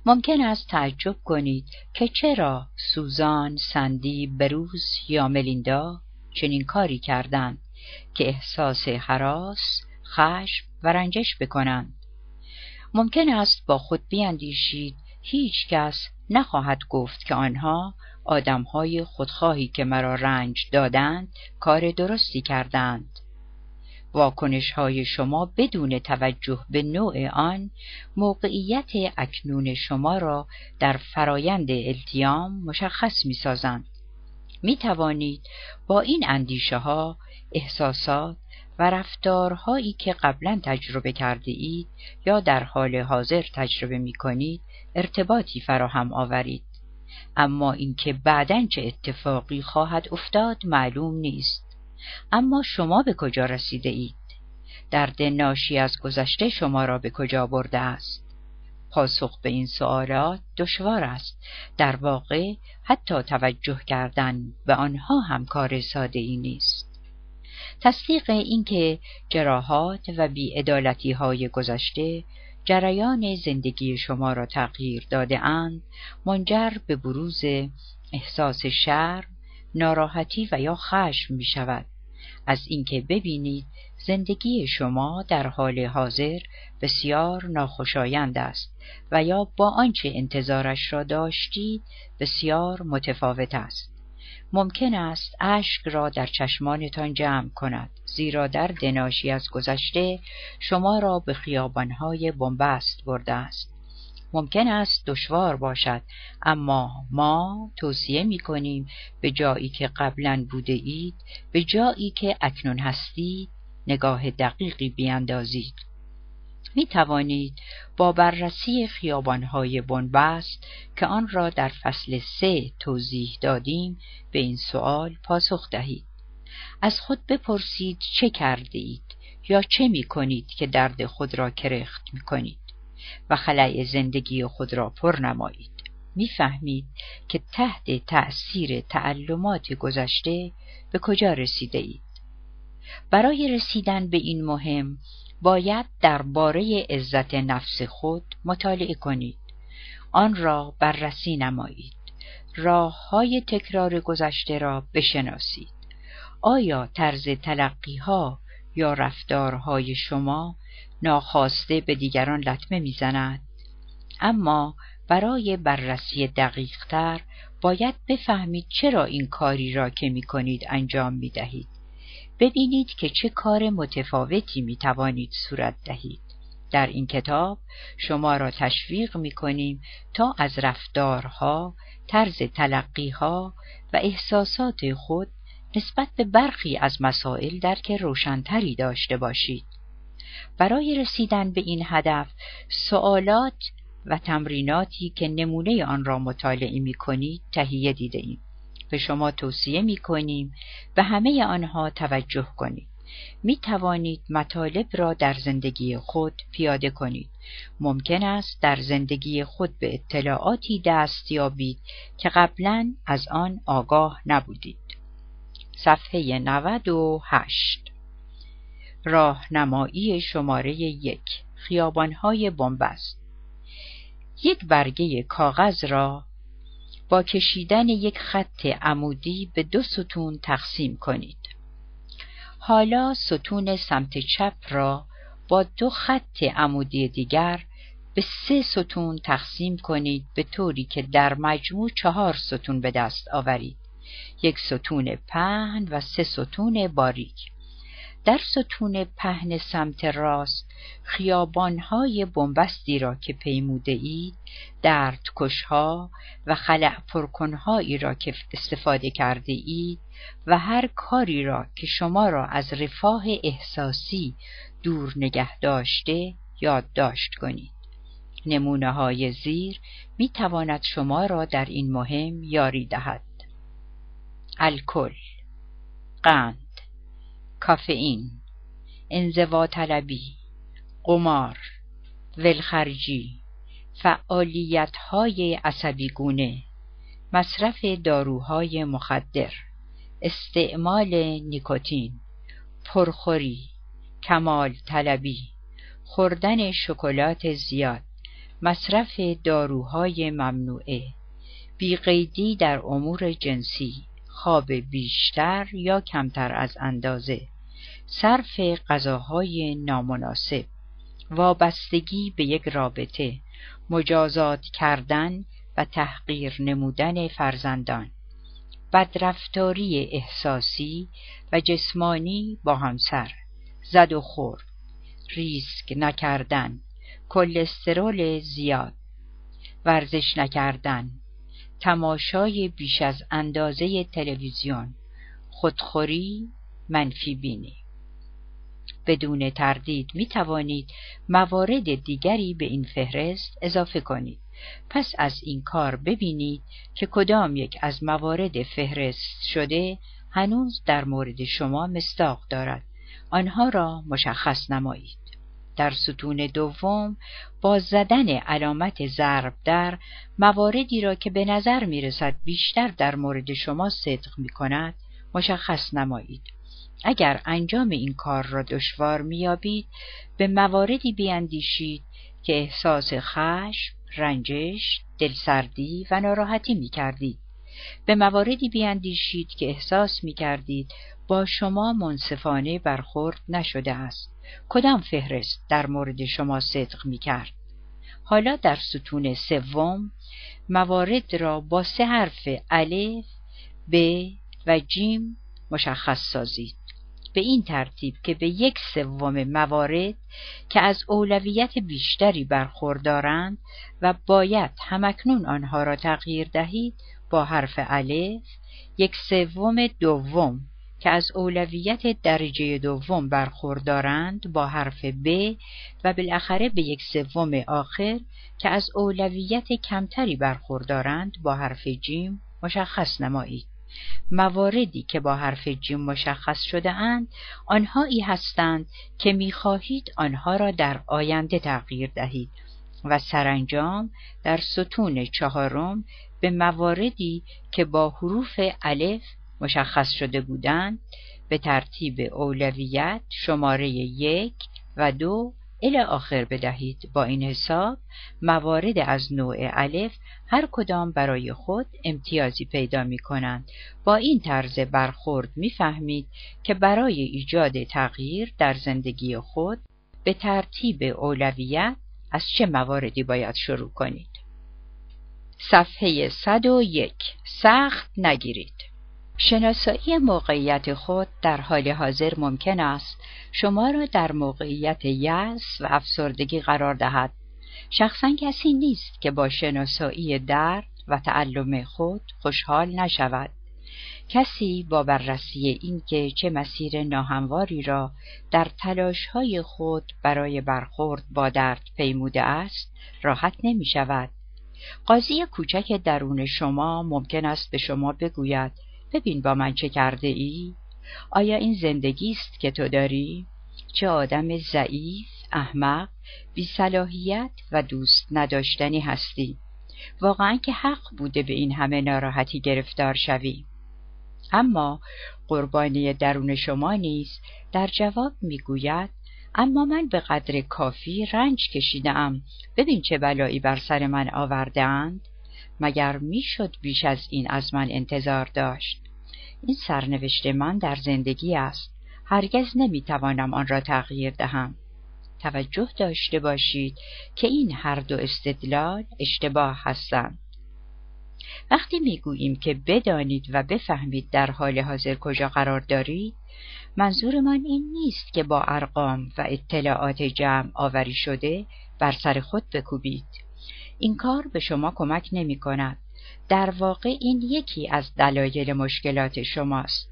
ممکن است تعجب کنید که چرا سوزان، سندی، بروز یا ملیندا چنین کاری کردند که احساس هراس، خشم و رنجش بکنند. ممکن است با خود بیندیشید هیچ کس نخواهد گفت که آنها آدمهای خودخواهی که مرا رنج دادند کار درستی کردند. واکنش‌های شما بدون توجه به نوع آن، موقعیت اکنون شما را در فرایند التیام مشخص می‌سازند. می‌توانید با این اندیشه‌ها، احساسات و رفتارهایی که قبلاً تجربه کرده اید یا در حال حاضر تجربه می‌کنید، ارتباطی فراهم آورید. اما اینکه بعداً چه اتفاقی خواهد افتاد معلوم نیست. اما شما به کجا رسیده اید؟ درد ناشی از گذشته شما را به کجا برده است؟ پاسخ به این سوالات دشوار است. در واقع حتی توجه کردن به آنها هم کار ساده ای نیست. تصدیق اینکه جراحات و بی‌عدالتی های گذشته جریان زندگی شما را تغییر داده اند، منجر به بروز احساس شرم، ناراحتی و یا خشم می شود. از اینکه ببینید زندگی شما در حال حاضر بسیار ناخوشایند است و یا با آنچه انتظارش را داشتید بسیار متفاوت است. ممکن است اشک را در چشمانتان جمع کند، زیرا درد ناشی از گذشته شما را به خیابانهای بنبست برده است. ممکن است دشوار باشد، اما ما توصیه می کنیم به جایی که قبلاً بوده اید، به جایی که اکنون هستید، نگاه دقیقی بیاندازید. می توانید با بررسی خیابانهای بنبست که آن را در فصل سه توضیح دادیم، به این سوال پاسخ دهید. از خود بپرسید چه کرده اید یا چه می کنید که درد خود را کرخت می کنید و خلأ زندگی خود را پر نمایید. میفهمید که تحت تأثیر تعلمات گذشته به کجا رسیده اید. برای رسیدن به این مهم باید درباره عزت نفس خود مطالعه کنید. آن را بررسی نمایید. راه‌های تکرار گذشته را بشناسید. آیا طرز تلقی‌ها یا رفتارهای شما ناخواسته به دیگران لطمه میزند؟ اما برای بررسی دقیق‌تر باید بفهمید چرا این کاری را که می‌کنید انجام می‌دهید. ببینید که چه کار متفاوتی می‌توانید صورت دهید. در این کتاب شما را تشویق می‌کنیم تا از رفتارها، طرز تلقی‌ها و احساسات خود نسبت به برخی از مسائل درک روشن‌تری داشته باشید. برای رسیدن به این هدف، سوالات و تمریناتی که نمونه آن را مطالعه می کنید تهیه دیده ایم. به شما توصیه می کنیم به همه آنها توجه کنید. می توانید مطالب را در زندگی خود پیاده کنید. ممکن است در زندگی خود به اطلاعاتی دست یابید که قبلاً از آن آگاه نبودید. صفحه نود و هشت. راهنمایی شماره یک. خیابان‌های بنبست. یک برگه کاغذ را با کشیدن یک خط عمودی به دو ستون تقسیم کنید. حالا ستون سمت چپ را با دو خط عمودی دیگر به سه ستون تقسیم کنید، به طوری که در مجموع چهار ستون به دست آورید. یک ستون پهن و سه ستون باریک. در ستون پهن سمت راست، خیابان‌های بنبستی را که پیموده اید، دردکش‌ها و خلأ پرکن‌هایی را که استفاده کرده اید و هر کاری را که شما را از رفاه احساسی دور نگه داشته یادداشت کنید. نمونه‌های زیر می‌تواند شما را در این مهم یاری دهد. الکل، قند، کافئین، انزوا طلبی، قمار، ولخرجی، فعالیت‌های عصبی گونه، مصرف داروهای مخدر، استعمال نیکوتین، پرخوری، کمال طلبی، خوردن شکلات زیاد، مصرف داروهای ممنوعه، بی‌قیدی در امور جنسی، خواب بیشتر یا کمتر از اندازه، صرف غذاهای نامناسب، وابستگی به یک رابطه، مجازات کردن و تحقیر نمودن فرزندان، بدرفتاری احساسی و جسمانی با همسر، زد و خورد، ریسک نکردن، کلسترول زیاد، ورزش نکردن، تماشای بیش از اندازه تلویزیون، خودخوری، منفی بینی. بدون تردید می توانید موارد دیگری به این فهرست اضافه کنید. پس از این کار ببینید که کدام یک از موارد فهرست شده هنوز در مورد شما مصداق دارد. آنها را مشخص نمایید. در ستون دوم با زدن علامت ضرب در مواردی را که به نظر می رسد بیشتر در مورد شما صدق می کند مشخص نمایید. اگر انجام این کار را دشوار می‌یابید، به مواردی بیاندیشید که احساس خشم، رنجش، دلسردی و ناراحتی می‌کردید. به مواردی بیاندیشید که احساس می‌کردید با شما منصفانه برخورد نشده است. کدام فهرست در مورد شما صدق می‌کرد؟ حالا در ستون سوم موارد را با سه حرف الف، ب و جیم مشخص سازید. به این ترتیب که به یک سوم موارد که از اولویت بیشتری برخوردارند و باید همکنون آنها را تغییر دهید با حرف الف، یک سوم دوم که از اولویت درجه دوم برخوردارند با حرف ب و بالاخره به یک سوم آخر که از اولویت کمتری برخوردارند با حرف جیم مشخص نمایید. مواردی که با حرف جیم مشخص شده اند، آنهایی هستند که می‌خواهید آنها را در آینده تغییر دهید و سرانجام در ستون چهارم به مواردی که با حروف الف مشخص شده بودند به ترتیب اولویت شماره یک و دو الی آخر بدهید. با این حساب موارد از نوع الف هر کدام برای خود امتیازی پیدا می کنند. با این طرز برخورد می فهمید که برای ایجاد تغییر در زندگی خود به ترتیب اولویت از چه مواردی باید شروع کنید. صفحه صد و یک. سخت نگیرید. شناسایی موقعیت خود در حال حاضر ممکن است شما را در موقعیت یأس و افسردگی قرار دهد. شخصا کسی نیست که با شناسایی درد و تعلم خود خوشحال نشود. کسی با بررسی اینکه چه مسیر ناهمواری را در تلاش‌های خود برای برخورد با درد پیموده است راحت نمی‌شود. قاضی کوچک درون شما ممکن است به شما بگوید ببین با من چه کرده ای؟ آیا این زندگی است که تو داری؟ چه آدم ضعیف، احمق، بی‌صلاحیت و دوست نداشتنی هستی. واقعا که حق بوده به این همه ناراحتی گرفتار شوی. اما قربانی درون شما نیز در جواب میگوید اما من به قدر کافی رنج کشیدم. ببین چه بلایی بر سر من آورده‌اند. مگر میشد بیش از این از من انتظار داشت؟ این سرنوشت من در زندگی است. هرگز نمیتوانم آن را تغییر دهم. توجه داشته باشید که این هر دو استدلال اشتباه هستند. وقتی میگوییم که بدانید و بفهمید در حال حاضر کجا قرار دارید، منظور من این نیست که با ارقام و اطلاعات جمع آوری شده بر سر خود بکوبید. این کار به شما کمک نمی کند. در واقع این یکی از دلایل مشکلات شماست.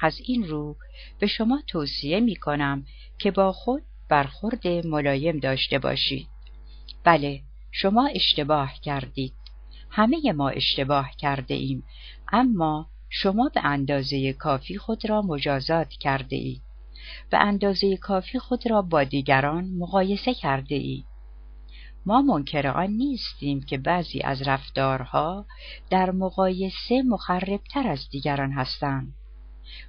از این رو به شما توصیه می کنم که با خود برخورد ملایم داشته باشید. بله، شما اشتباه کردید. همه ما اشتباه کرده ایم، اما شما به اندازه کافی خود را مجازات کرده اید. به اندازه کافی خود را با دیگران مقایسه کرده اید. ما منکر آن نیستیم که بعضی از رفتارها در مقایسه مخربتر از دیگران هستند.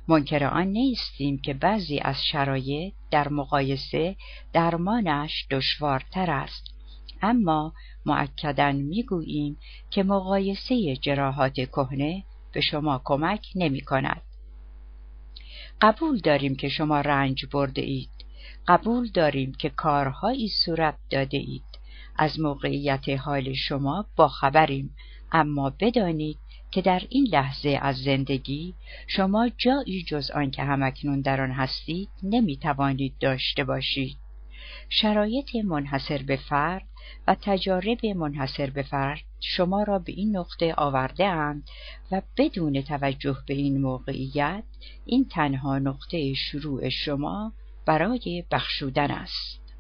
منکر آن نیستیم که بعضی از شرایط در مقایسه درمانش دشوارتر است، اما مؤکداً میگوییم که مقایسه جراحات کهنه به شما کمک نمی کند. قبول داریم که شما رنج برده اید، قبول داریم که کارهایی صورت داده اید، از موقعیت حال شما باخبریم، اما بدانید که در این لحظه از زندگی شما جایی جز آن که همکنون در آن هستید نمی توانید داشته باشید. شرایط منحصر به فرد و تجارب منحصر به فرد شما را به این نقطه آورده اند و بدون توجه به این موقعیت، این تنها نقطه شروع شما برای بخشودن است.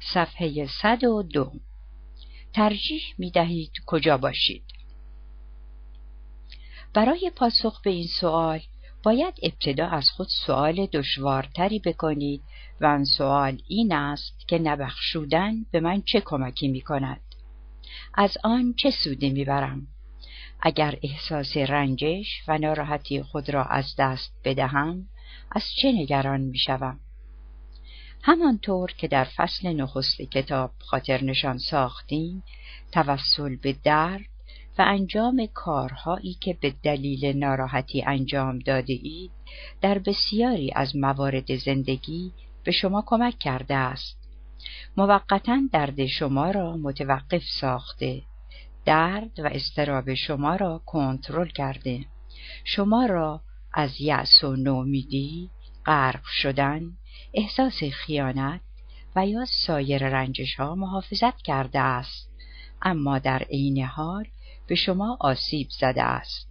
صفحه صد و دو. ترجیح می دهید کجا باشید؟ برای پاسخ به این سوال باید ابتدا از خود سوال دشوارتری بکنید و آن سوال این است که نبخشودن به من چه کمکی می کند؟ از آن چه سودی می برم؟ اگر احساس رنجش و ناراحتی خود را از دست بدهم، از چه نگران می شوم؟ همانطور که در فصل نخست کتاب خاطر نشان ساختیم، توسل به درد و انجام کارهایی که به دلیل ناراحتی انجام داده اید، در بسیاری از موارد زندگی به شما کمک کرده است. موقتاً درد شما را متوقف ساخته، درد و اضطراب شما را کنترل کرده، شما را از یأس و نومیدی، غرق شدن، احساس خیانت و یا سایر رنجش ها محافظت کرده است، اما در عین حال به شما آسیب زده است.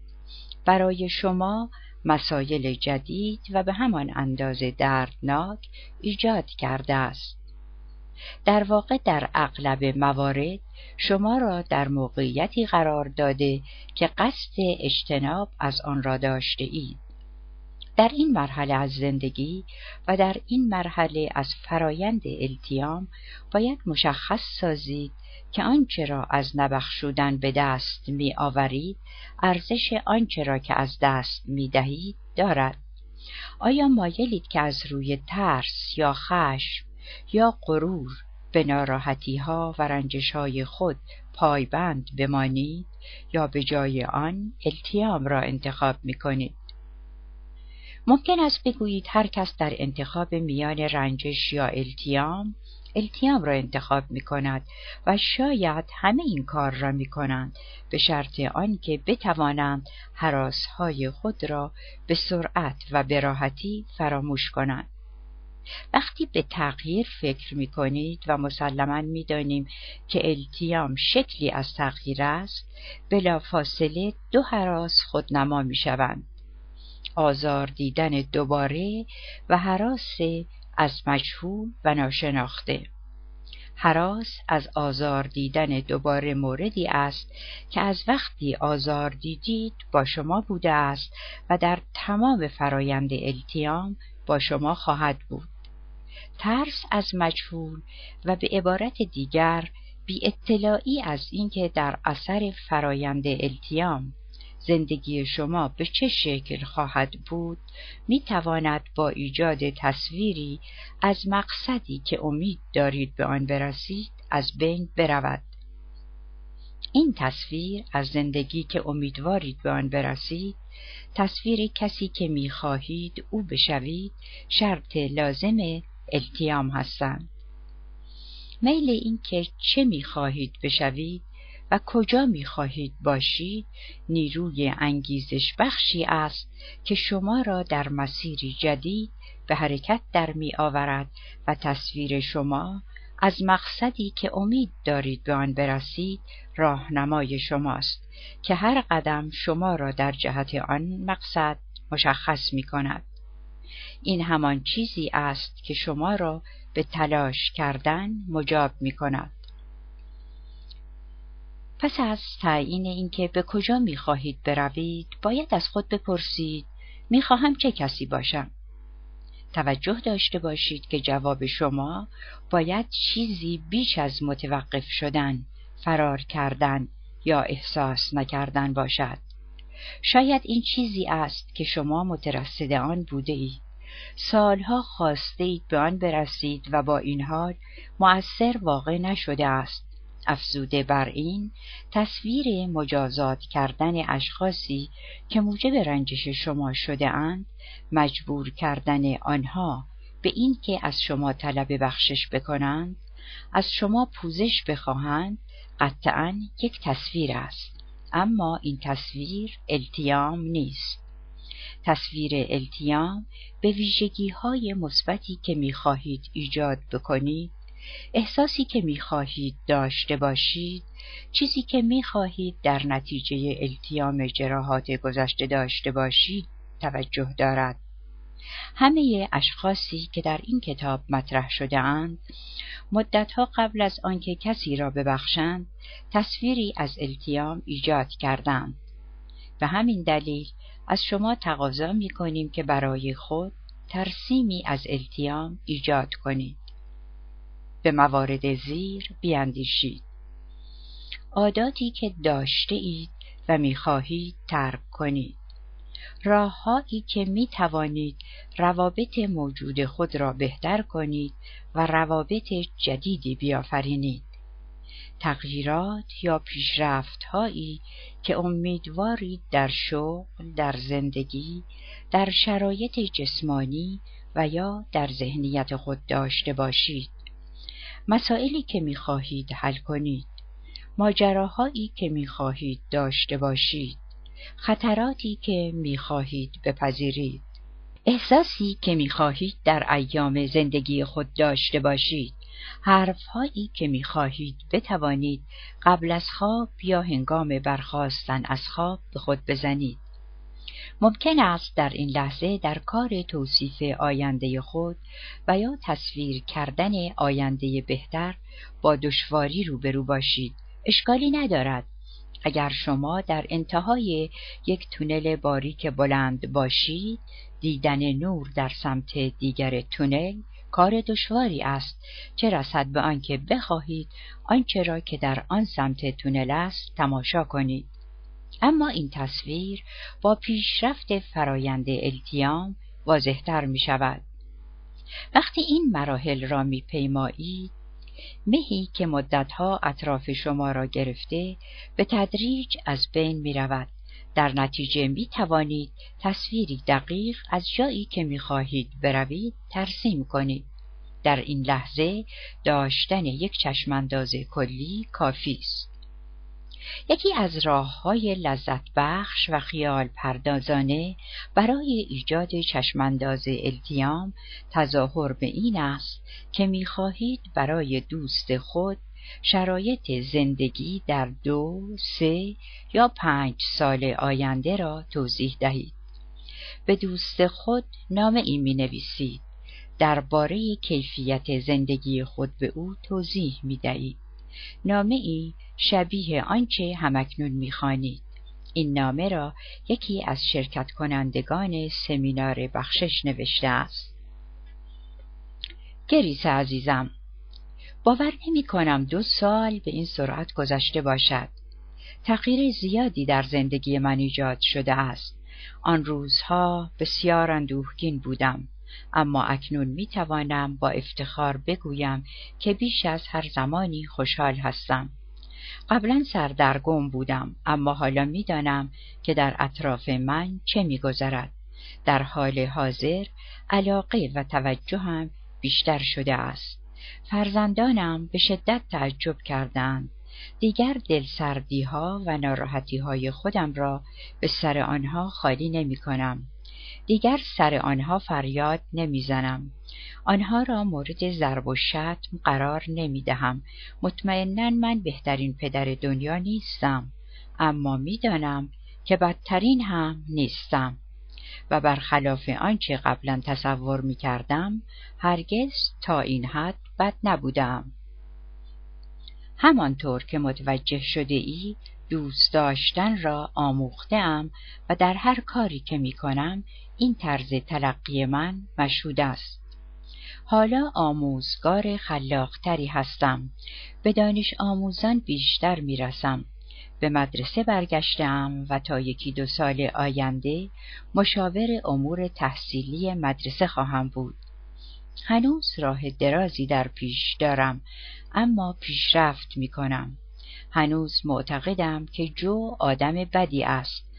برای شما مسائل جدید و به همان اندازه دردناک ایجاد کرده است. در واقع در اغلب موارد شما را در موقعیتی قرار داده که قصد اجتناب از آن را داشته اید. در این مرحله از زندگی و در این مرحله از فرایند التیام باید مشخص سازید که آنچه را از نبخشودن به دست می آورید ارزش آنچه را که از دست می دهید دارد. آیا مایلید که از روی ترس یا خشم یا غرور به ناراحتی ها و رنجش های خود پایبند بمانید یا به جای آن التیام را انتخاب می کنید؟ ممکن است بگویید هر کس در انتخاب میان رنجش یا التیام، التیام را انتخاب می کند و شاید همه این کار را می کنند به شرط آنکه بتوانند هراس‌های خود را به سرعت و به راحتی فراموش کنند. وقتی به تغییر فکر می کنید و مسلماً می دانیم که التیام شکلی از تغییر است، بلافاصله دو هراس خودنما می شوند. آزار دیدن دوباره و هراس از مجهول و ناشناخته. هراس از آزار دیدن دوباره موردی است که از وقتی آزار دیدید با شما بوده است و در تمام فرایند التیام با شما خواهد بود. ترس از مجهول و به عبارت دیگر بی اطلاعی از اینکه در اثر فرایند التیام زندگی شما به چه شکل خواهد بود، می تواند با ایجاد تصویری از مقصدی که امید دارید به آن برسید از بین برود. این تصویر از زندگی که امیدوارید به آن برسید، تصویر کسی که می خواهید او بشوید، شرط لازم التیام هستند. میل این که چه می خواهید بشوید و کجا می خواهید باشید نیروی انگیزش بخشی است که شما را در مسیری جدید به حرکت در می آورد و تصویر شما از مقصدی که امید دارید به آن برسید راهنمای شماست که هر قدم شما را در جهت آن مقصد مشخص می کند. این همان چیزی است که شما را به تلاش کردن مجاب می کند. پس از تعیین اینکه به کجا می خواهید بروید، باید از خود بپرسید می خواهم چه کسی باشم؟ توجه داشته باشید که جواب شما باید چیزی بیش از متوقف شدن، فرار کردن یا احساس نکردن باشد. شاید این چیزی است که شما مترصد آن بوده اید. سالها خواسته اید به آن برسید و با این حال مؤثر واقع نشده است. افزوده بر این، تصویر مجازات کردن اشخاصی که موجب رنجش شما شده اند، مجبور کردن آنها به این که از شما طلب بخشش بکنند، از شما پوزش بخواهند، قطعاً یک تصویر است، اما این تصویر التیام نیست. تصویر التیام به ویژگی‌های مثبتی که می‌خواهید ایجاد بکنید، احساسی که می‌خواهید داشته باشید، چیزی که می‌خواهید در نتیجه التیام جراحات گذشته داشته باشید، توجه دارد. همه اشخاصی که در این کتاب مطرح شده اند، مدتها قبل از آنکه کسی را ببخشند، تصویری از التیام ایجاد کردند. به همین دلیل از شما تقاضا می‌کنیم که برای خود ترسیمی از التیام ایجاد کنید. به موارد زیر بیاندیشید. عاداتی که داشته اید و می‌خواهید ترک کنید. راه‌هایی که می‌توانید روابط موجود خود را بهتر کنید و روابط جدیدی بیافرینید. تغییرات یا پیشرفت‌هایی که امیدوارید در شغل، در زندگی، در شرایط جسمانی و یا در ذهنیت خود داشته باشید. مسائلی که می‌خواهید حل کنید، ماجراهایی که می‌خواهید داشته باشید، خطراتی که می‌خواهید بپذیرید، احساسی که می‌خواهید در ایام زندگی خود داشته باشید، حرف‌هایی که می‌خواهید بتوانید قبل از خواب یا هنگام برخاستن از خواب به خود بزنید. ممکن است در این لحظه در کار توصیف آینده خود و یا تصویر کردن آینده بهتر با دشواری روبرو باشید. اشکالی ندارد. اگر شما در انتهای یک تونل باریک بلند باشید، دیدن نور در سمت دیگر تونل کار دشواری است، چه رسد به آنکه بخواهید آنچه را که در آن سمت تونل است تماشا کنید. اما این تصویر با پیشرفت فرایند التیام واضح‌تر می شود. وقتی این مراحل را می پیمایید، مهی که مدتها اطراف شما را گرفته به تدریج از بین می رود. در نتیجه می توانید تصویری دقیق از جایی که می خواهید بروید ترسیم کنید. در این لحظه داشتن یک چشمانداز کلی کافی است. یکی از راه‌های لذت بخش و خیال پردازانه برای ایجاد چشمانداز التیام تظاهر به این است که می‌خواهید برای دوست خود شرایط زندگی در دو، سه یا پنج سال آینده را توضیح دهید. به دوست خود نامه‌ای می‌نویسید، درباره کیفیت زندگی خود به او توضیح می‌دهید. نامه‌ای شبیه آنچه همکنون می‌خوانید. این نامه را یکی از شرکت کنندگان سمینار بخشش نوشته است. گریس عزیزم، باور نمی‌کنم دو سال به این سرعت گذشته باشد. تغییر زیادی در زندگی من ایجاد شده است. آن روزها بسیار اندوهگین بودم، اما اکنون می‌توانم با افتخار بگویم که بیش از هر زمانی خوشحال هستم. قبلا سردرگم بودم، اما حالا می‌دانم که در اطراف من چه می‌گذرد. در حال حاضر علاقه و توجهم بیشتر شده است. فرزندانم به شدت تعجب کردند. دیگر دلسردی‌ها و ناراحتی‌های خودم را به سر آنها خالی نمی‌کنم. دیگر سر آنها فریاد نمیزنم. آنها را مورد ضرب و شتم قرار نمیدهم. مطمئناً من بهترین پدر دنیا نیستم، اما میدانم که بدترین هم نیستم و برخلاف آنچه قبلا تصور میکردم هرگز تا این حد بد نبودم. همانطور که متوجه شده ای، دوست داشتن را آموخته‌ام و در هر کاری که می‌کنم این طرز تلقی من مشهود است. حالا آموزگار خلاق‌تری هستم. به دانش آموزان بیشتر می‌رسم. به مدرسه برگشتم و تا یکی دو سال آینده مشاور امور تحصیلی مدرسه خواهم بود. هنوز راه درازی در پیش دارم، اما پیشرفت می کنم. هنوز معتقدم که جو آدم بدی است،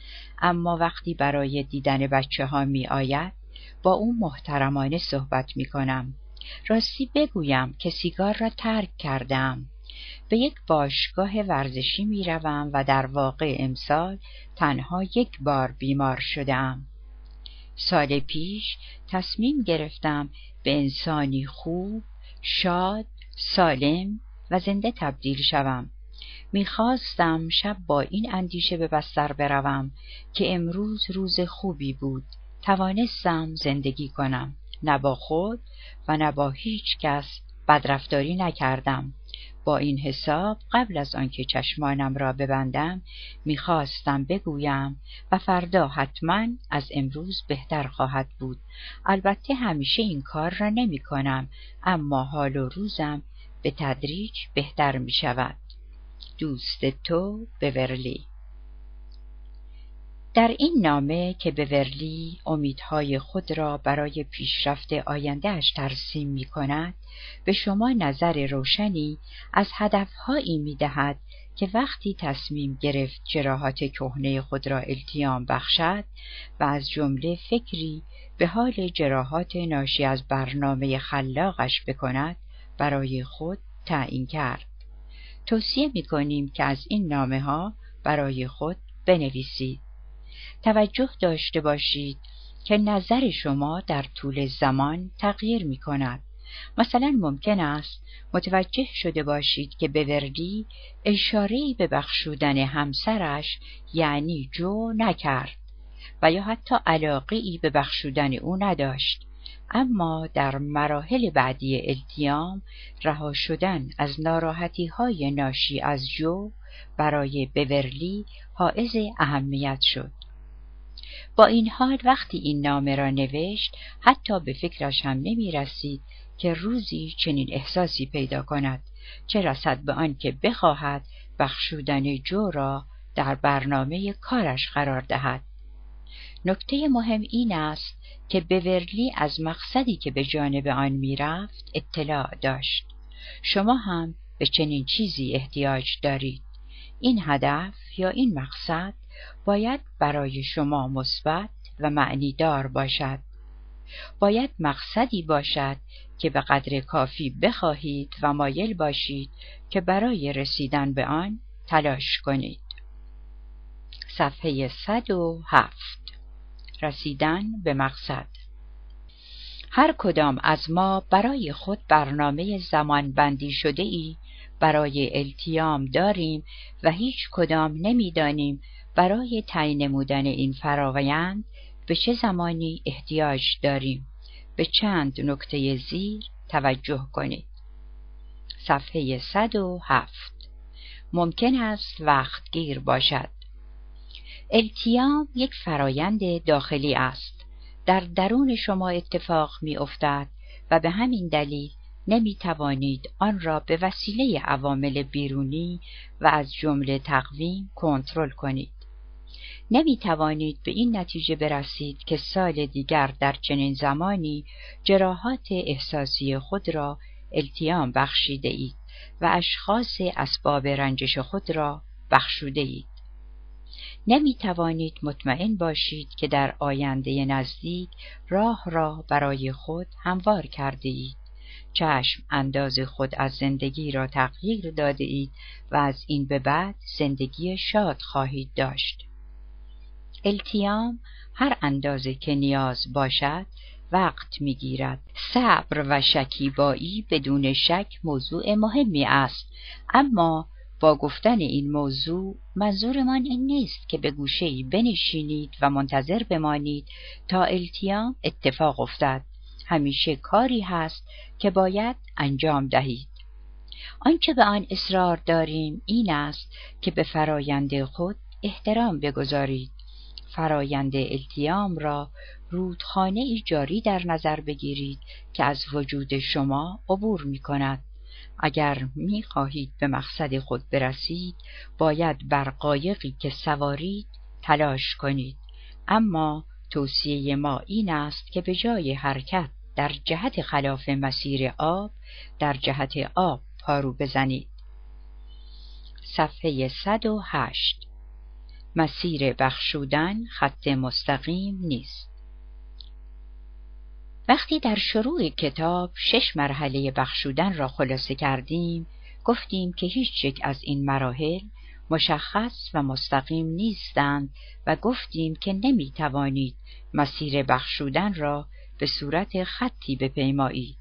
اما وقتی برای دیدن بچه ها می آید، با او محترمانه صحبت می کنم. راستی بگویم که سیگار را ترک کردم. به یک باشگاه ورزشی می روم و در واقع امسال تنها یک بار بیمار شدم. سال پیش تصمیم گرفتم به انسانی خوب، شاد، سالم و زنده تبدیل شوم. میخواستم شب با این اندیشه به بستر بروم که امروز روز خوبی بود. توانستم زندگی کنم. نه با خود و نه با هیچ کس بدرفتاری نکردم. با این حساب قبل از آنکه چشمانم را ببندم میخواستم بگویم و فردا حتما از امروز بهتر خواهد بود. البته همیشه این کار را نمی کنم، اما حال و روزم به تدریج بهتر می شود. دوست تو بورلی. در این نامه که بورلی امیدهای خود را برای پیشرفت آیندهش ترسیم می کند، به شما نظر روشنی از هدفهایی می دهد که وقتی تصمیم گرفت جراحات کهنه خود را التیام بخشد و از جمله فکری به حال جراحات ناشی از برنامه خلاقش بکند، برای خود تعیین کرد. توصیه می کنیم که از این نامه ها برای خود بنویسید. توجه داشته باشید که نظر شما در طول زمان تغییر می کند. مثلا ممکن است متوجه شده باشید که بورلی اشاره‌ای به بخشودن همسرش یعنی جو نکرد و یا حتی علاقه‌ای به بخشودن او نداشت، اما در مراحل بعدی التیام رها شدن از ناراحتی‌های ناشی از جو برای بورلی حائز اهمیت شد. با این حال وقتی این نامه را نوشت حتی به فکرش هم نمی رسید که روزی چنین احساسی پیدا کند، چه رسد به آن که بخواهد بخشودن جو را در برنامه کارش قرار دهد. نکته مهم این است که بورلی از مقصدی که به جانب آن می رفت اطلاع داشت. شما هم به چنین چیزی احتیاج دارید. این هدف یا این مقصد باید برای شما مثبت و معنیدار باشد. باید مقصدی باشد که به قدر کافی بخواهید و مایل باشید که برای رسیدن به آن تلاش کنید. صفحه صد و هفت. رسیدن به مقصد. هر کدام از ما برای خود برنامه زمان بندی شده ای برای التیام داریم و هیچ کدام نمیدانیم برای تعیین نمودن این فرآیند به چه زمانی احتیاج داریم. به چند نکته زیر توجه کنید. صفحه صد و هفت. ممکن است وقت گیر باشد. التیام یک فرایند داخلی است. در درون شما اتفاق می افتد و به همین دلیل نمی توانید آن را به وسیله عوامل بیرونی و از جمله تقویم کنترل کنید. نمی توانید به این نتیجه برسید که سال دیگر در چنین زمانی جراحات احساسی خود را التیام بخشیده اید و اشخاص اسباب رنجش خود را بخشوده اید. نمی توانید مطمئن باشید که در آینده نزدیک راه را برای خود هموار کرده اید. چشم انداز خود از زندگی را تغییر داده اید و از این به بعد زندگی شاد خواهید داشت. التیام هر اندازه که نیاز باشد وقت می‌گیرد. صبر و شکیبایی بدون شک موضوع مهمی است، اما با گفتن این موضوع منظورمان این نیست که به گوشه‌ای بنشینید و منتظر بمانید تا التیام اتفاق افتد. همیشه کاری هست که باید انجام دهید. آنچه به آن اصرار داریم این است که به فرایند خود احترام بگذارید. فرایند التیام را رودخانه ای جاری در نظر بگیرید که از وجود شما عبور می کند. اگر می خواهید به مقصد خود برسید، باید بر قایقی که سوارید تلاش کنید. اما توصیه ما این است که به جای حرکت در جهت خلاف مسیر آب، در جهت آب پارو بزنید. صفحه صد و هشت. مسیر بخشودن خط مستقیم نیست. وقتی در شروع کتاب شش مرحله بخشودن را خلاصه کردیم، گفتیم که هیچ یک از این مراحل مشخص و مستقیم نیستند و گفتیم که نمی توانید مسیر بخشودن را به صورت خطی بپیمایید.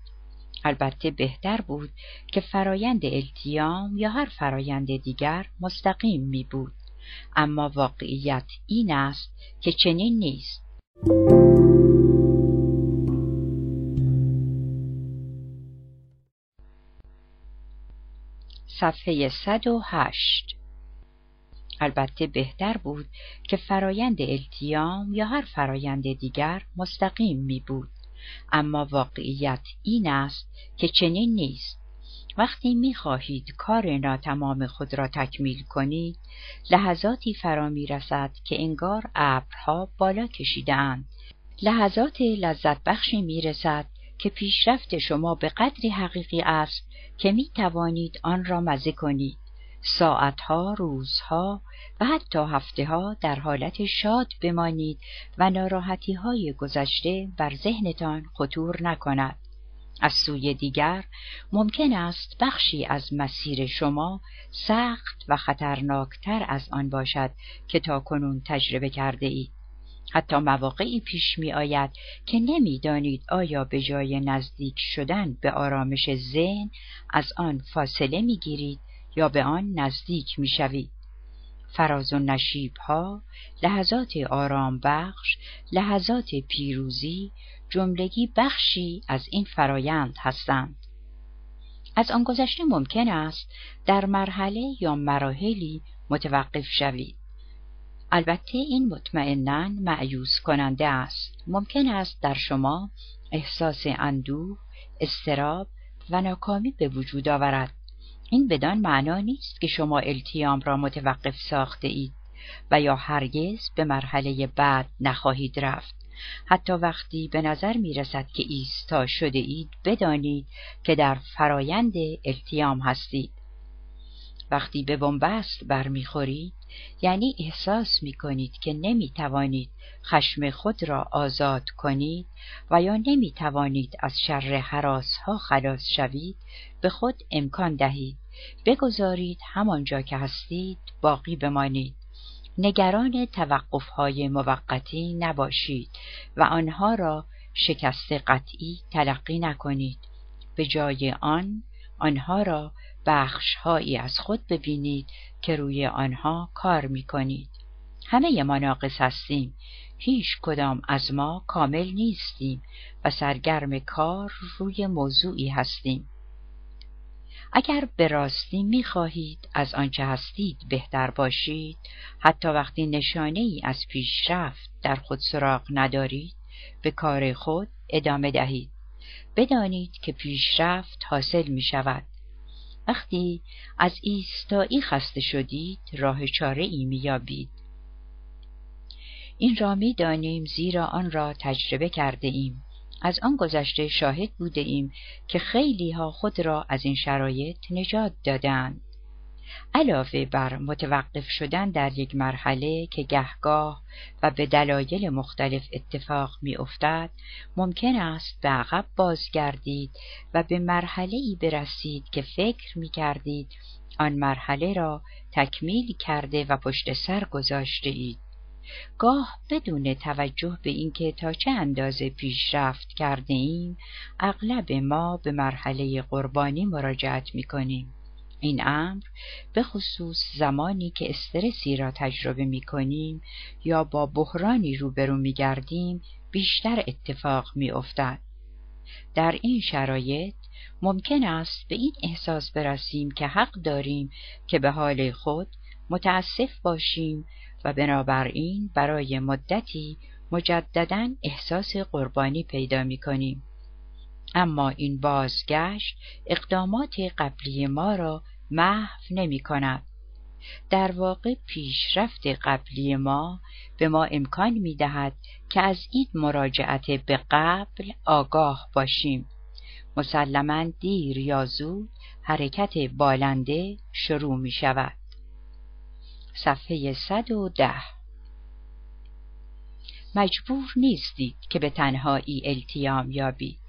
البته بهتر بود که فرایند التیام یا هر فرایند دیگر مستقیم می بود، اما واقعیت این است که چنین نیست. صفحه صد و هشت. البته بهتر بود که فرایند التیام یا هر فرایند دیگر مستقیم می بود، اما واقعیت این است که چنین نیست. وقتی می خواهید کار ناتمام خود را تکمیل کنید، لحظاتی فرا می رسد که انگار ابرها بالا کشیده‌اند. لحظات لذت بخشی می رسد که پیشرفت شما به قدری حقیقی است که می توانید آن را مزه کنید. ساعتها، روزها و حتی هفتهها در حالت شاد بمانید و ناراحتی‌های گذشته بر ذهنتان خطور نکند. از سوی دیگر ممکن است بخشی از مسیر شما سخت و خطرناکتر از آن باشد که تاکنون تجربه کرده اید. حتی مواقعی پیش می آید که نمی دانید آیا به جای نزدیک شدن به آرامش ذهن از آن فاصله می گیرید یا به آن نزدیک می شوید. فراز و نشیب ها، لحظات آرام بخش، لحظات پیروزی، جملگی بخشی از این فرایند هستند. از آن گذشته ممکن است در مرحله یا مراحلی متوقف شوید. البته این مطمئناً مأیوس کننده است. ممکن است در شما احساس اندوه، اضطراب و ناکامی به وجود آورد. این بدان معنا نیست که شما التیام را متوقف ساخته اید و یا هرگز به مرحله بعد نخواهید رفت. حتی وقتی به نظر می رسد که ایستا شده اید، بدانید که در فرایند التیام هستید. وقتی به بنبست برمیخورید، یعنی احساس می کنید که نمی توانید خشم خود را آزاد کنید و یا نمی توانید از شر هراس ها خلاص شوید، به خود امکان دهید. بگذارید همانجا که هستید باقی بمانید. نگران توقف های موقتی نباشید و آنها را شکست قطعی تلقی نکنید. به جای آن، آنها را بخش‌هایی از خود ببینید که روی آنها کار می‌کنید. همه ما ناقص هستیم، هیچ کدام از ما کامل نیستیم و سرگرم کار روی موضوعی هستیم. اگر به راستی می‌خواهید از آنچه هستید بهتر باشید، حتی وقتی نشانه‌ای از پیشرفت در خود سراغ ندارید، به کار خود ادامه دهید. بدانید که پیشرفت حاصل می‌شود. وقتی از ایستایی خسته شدید، راه چاره‌ای می‌یابید. این را می‌دانیم زیرا آن را تجربه کرده ایم. از آن گذشته شاهد بوده ایم که خیلی ها خود را از این شرایط نجات دادند. علاوه بر متوقف شدن در یک مرحله که گهگاه و به دلایل مختلف اتفاق می افتد، ممکن است به عقب بازگردید و به مرحله‌ای برسید که فکر می کردید آن مرحله را تکمیل کرده و پشت سر گذاشته اید. گاه بدون توجه به اینکه تا چه اندازه پیشرفت کرده ایم، اغلب ما به مرحله قربانی مراجعت می کنیم. این امر به خصوص زمانی که استرسی را تجربه می کنیم یا با بحرانی روبرو می گردیم بیشتر اتفاق می افتد. در این شرایط ممکن است به این احساس برسیم که حق داریم که به حال خود متاسف باشیم و بنابراین برای مدتی مجدداً احساس قربانی پیدا می کنیم. اما این بازگشت اقدامات قبلی ما را محو نمی کند. در واقع پیشرفت قبلی ما به ما امکان می دهد که از این مراجعت به قبل آگاه باشیم. مسلماً دیر یا زود حرکت بالنده شروع می شود. صفحه صد و ده. مجبور نیستید که به تنهایی التیام یابید.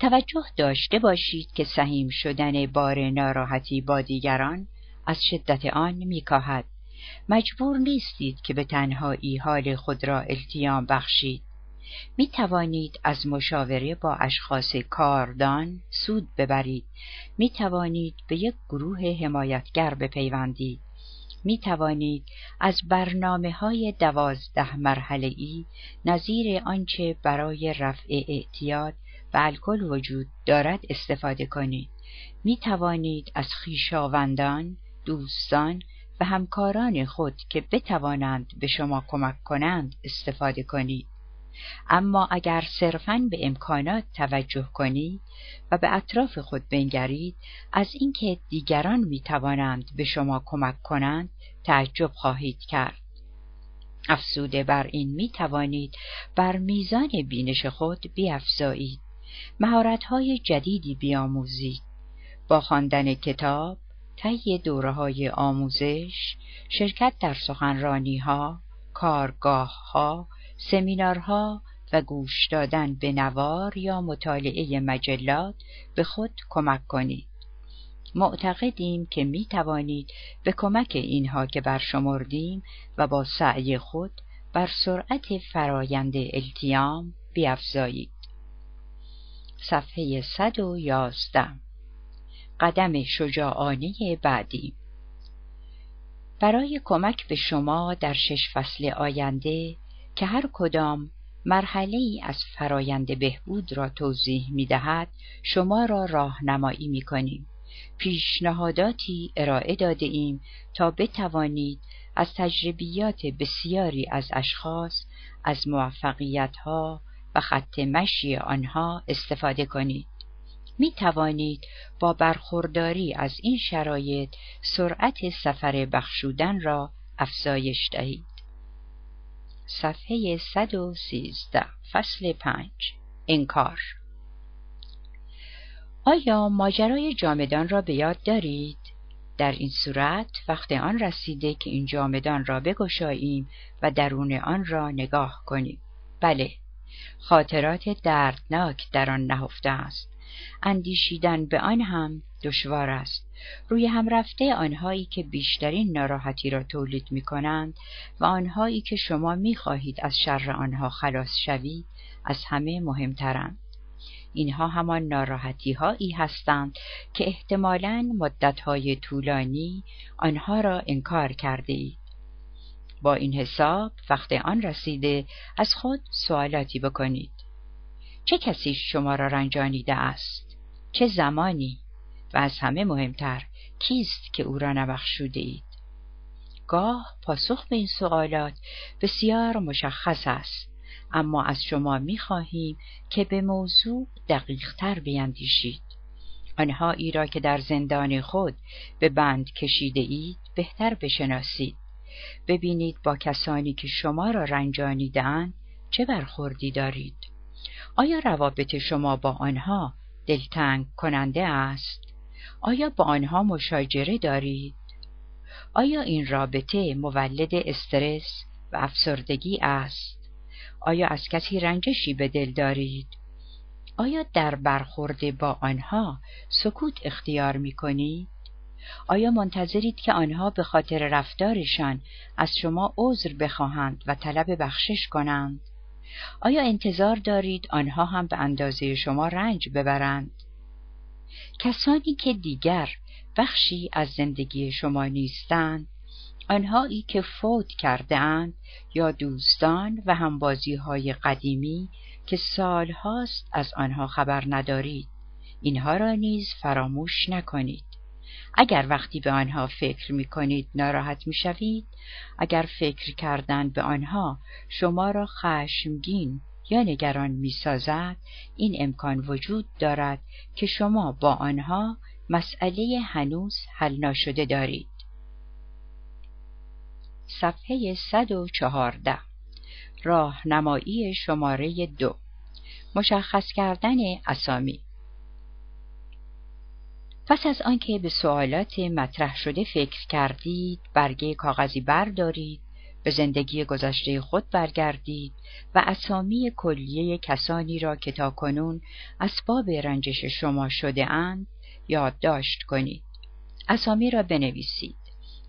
توجه داشته باشید که سهیم شدن بار ناراحتی با دیگران از شدت آن میکاهد. مجبور نیستید که به تنهایی حال خود را التیام بخشید. می توانید از مشاوره با اشخاص کاردان سود ببرید. می توانید به یک گروه حمایتگر بپیوندید. می توانید از برنامه های دوازده مرحله‌ای نظیر آنچه برای رفع اعتیاد و الکل وجود دارد استفاده کنید. می توانید از خویشاوندان، دوستان و همکاران خود که بتوانند به شما کمک کنند استفاده کنید. اما اگر صرفاً به امکانات توجه کنید و به اطراف خود بنگرید، از اینکه دیگران می توانند به شما کمک کنند تعجب خواهید کرد. افزوده بر این می توانید بر میزان بینش خود بیفزایید. مهارت‌های جدیدی بیاموزید. با خواندن کتاب، طی دوره‌های آموزش، شرکت در سخنرانی‌ها، کارگاه‌ها، سمینارها و گوش دادن به نوار یا مطالعه مجلات به خود کمک کنید. معتقدیم که می توانید به کمک اینها که برشمردیم و با سعی خود بر سرعت فرایند التیام بیفزایید. صفحه صد و یازده. قدم شجاعانه بعدی. برای کمک به شما در شش فصل آینده که هر کدام مرحله ای از فرایند بهبود را توضیح می دهد، شما را راهنمایی می کنیم. پیشنهاداتی ارائه داده ایم تا بتوانید از تجربیات بسیاری از اشخاص، از موفقیت ها و خط مشی آنها استفاده کنید. می توانید با برخورداری از این شرایط سرعت سفر بخشودن را افزایش دهید. صفحه صد و سیزده. فصل پنج. انکار. آیا ماجرای جامدان را به یاد دارید؟ در این صورت وقت آن رسیده که این جامدان را بگشاییم و درون آن را نگاه کنیم. بله، خاطرات دردناک در آن نهفته است. اندیشیدن به آن هم دشوار است. روی هم رفته آنهایی که بیشترین ناراحتی را تولید می کنند و آنهایی که شما می خواهید از شر آنها خلاص شوید از همه مهمترند. اینها همان ناراحتی هایی هستند که احتمالاً مدت‌های طولانی آنها را انکار کرده اید. با این حساب وقت آن رسیده از خود سوالاتی بکنید. چه کسی شما را رنجانیده است؟ چه زمانی؟ و از همه مهمتر کیست که او را نبخشوده اید؟ گاه پاسخ به این سوالات بسیار مشخص است، اما از شما می خواهیم که به موضوع دقیق تر بیندیشید. آنهایی را که در زندان خود به بند کشیده اید بهتر بشناسید. ببینید با کسانی که شما را رنجانیده‌اند چه برخوردی دارید. آیا روابط شما با آنها دلتنگ کننده است؟ آیا با آنها مشاجره دارید؟ آیا این رابطه مولد استرس و افسردگی است؟ آیا از کسی رنجشی به دل دارید؟ آیا در برخورد با آنها سکوت اختیار می کنید؟ آیا منتظرید که آنها به خاطر رفتارشان از شما عذر بخواهند و طلب بخشش کنند؟ آیا انتظار دارید آنها هم به اندازه شما رنج ببرند؟ کسانی که دیگر بخشی از زندگی شما نیستند، آنهایی که فوت کرده اند یا دوستان و همبازی‌های قدیمی که سال‌هاست از آنها خبر ندارید، اینها را نیز فراموش نکنید. اگر وقتی به آنها فکر می کنید ناراحت می شوید، اگر فکر کردن به آنها شما را خشمگین یا نگران می‌سازد، این امکان وجود دارد که شما با آنها مسئله هنوز حل نشده دارید. صفحه صد و چهارده، راهنمایی شماره دو، مشخص کردن اسامی. پس از آنکه به سوالات مطرح شده فکر کردید، برگه کاغذی بردارید، به زندگی گذشته خود برگردید و اسامی کلیه کسانی را که تاکنون اسباب رنجش شما شده اند یادداشت کنید. اسامی را بنویسید.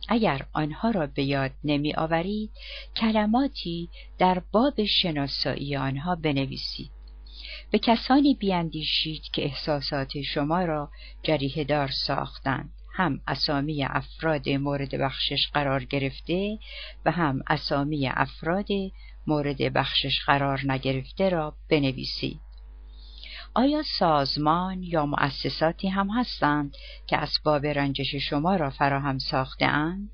اگر آنها را به یاد نمی آورید، کلماتی در باب شناسایی آنها بنویسید. به کسانی بیاندیشید که احساسات شما را جریحه‌دار ساختند، هم اسامی افراد مورد بخشش قرار گرفته و هم اسامی افراد مورد بخشش قرار نگرفته را بنویسید. آیا سازمان یا مؤسساتی هم هستند که اسباب رنجش شما را فراهم ساخته اند؟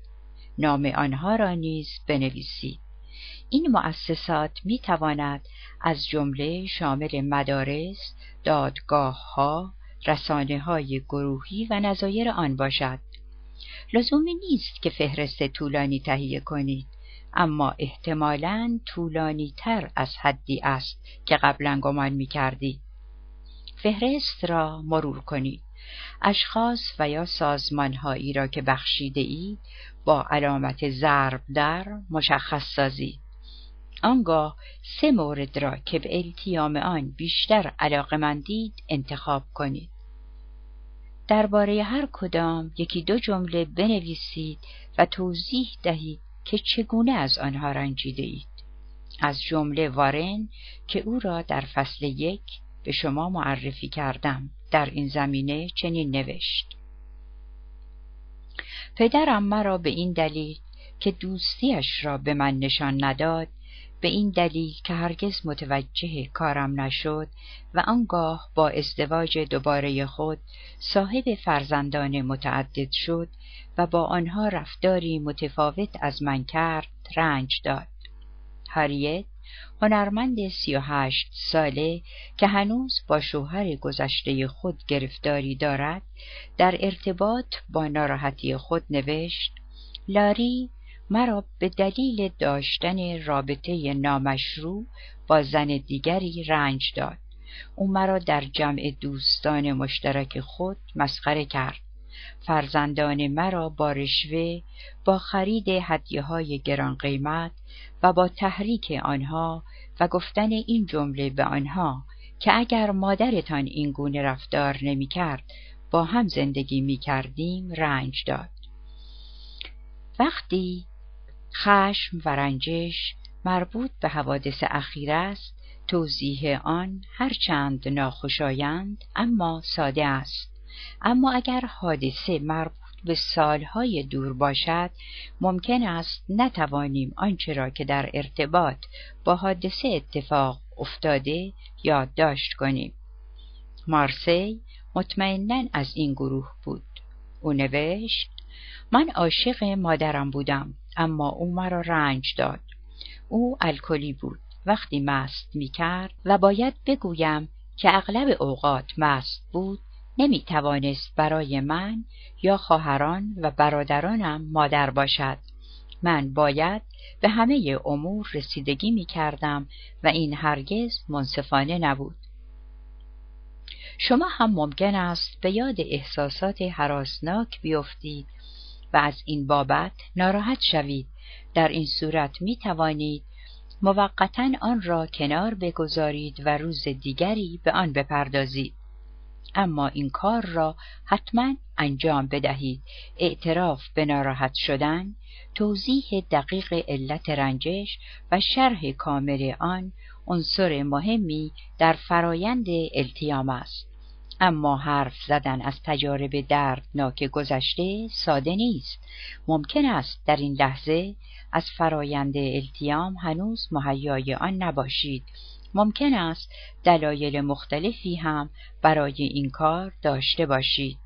نام آنها را نیز بنویسید. این مؤسسات می تواند از جمله شامل مدارس، دادگاه‌ها، رسانه‌های گروهی و نظایر آن باشد. لزومی نیست که فهرست طولانی تهیه کنید، اما احتمالاً طولانی‌تر از حدی است که قبلاً گمان می‌کردید. فهرست را مرور کنید. اشخاص و یا سازمان‌هایی را که بخشیده اید با علامت ضرب در مشخص سازید. آنگاه سه مورد را که به التیام آن بیشتر علاقه‌مندید انتخاب کنید. درباره هر کدام یکی دو جمله بنویسید و توضیح دهید که چگونه از آنها رنجیده اید. از جمله وارن که او را در فصل یک به شما معرفی کردم، در این زمینه چنین نوشت: پدرم مرا به این دلیل که دوستیش را به من نشان نداد، به این دلیل که هرگز متوجه کارم نشد و آنگاه با ازدواج دوباره خود صاحب فرزندان متعدد شد و با آنها رفتاری متفاوت از من کرد، رنج داد. هریت، هنرمند سی و هشت ساله که هنوز با شوهر گذشته خود گرفتاری دارد، در ارتباط با ناراحتی خود نوشت: لاری مرا به دلیل داشتن رابطه نامشروع با زن دیگری رنج داد. او مرا در جمع دوستان مشترک خود مسخره کرد. فرزندان مرا با رشوه، با خرید هدیه‌های گران قیمت و با تحریک آنها و گفتن این جمله به آنها که اگر مادرتان این گونه رفتار نمی‌کرد، با هم زندگی می‌کردیم، رنج داد. وقتی خشم و رنجش مربوط به حوادث اخیر است، توضیح آن هرچند ناخوشایند اما ساده است. اما اگر حادثه مربوط به سالهای دور باشد، ممکن است نتوانیم آنچه را که در ارتباط با حادثه اتفاق افتاده یادداشت کنیم. مارسی مطمئناً از این گروه بود. او نوشت: من عاشق مادرم بودم، اما او مرا رنج داد. او الکلی بود، وقتی مست می کرد و باید بگویم که اغلب اوقات مست بود، نمی توانست برای من یا خواهران و برادرانم مادر باشد. من باید به همه امور رسیدگی می کردم و این هرگز منصفانه نبود. شما هم ممکن است به یاد احساسات هراسناک بیفتید و از این بابت ناراحت شوید. در این صورت می توانید موقتاً آن را کنار بگذارید و روز دیگری به آن بپردازید. اما این کار را حتما انجام بدهید: اعتراف به ناراحت شدن، توضیح دقیق علت رنجش و شرح کامل آن عنصر مهمی در فرایند التیام است. اما حرف زدن از تجارب دردناک گذشته ساده نیست. ممکن است در این لحظه از فرایند التیام هنوز مهیای آن نباشید. ممکن است دلایل مختلفی هم برای این کار داشته باشید.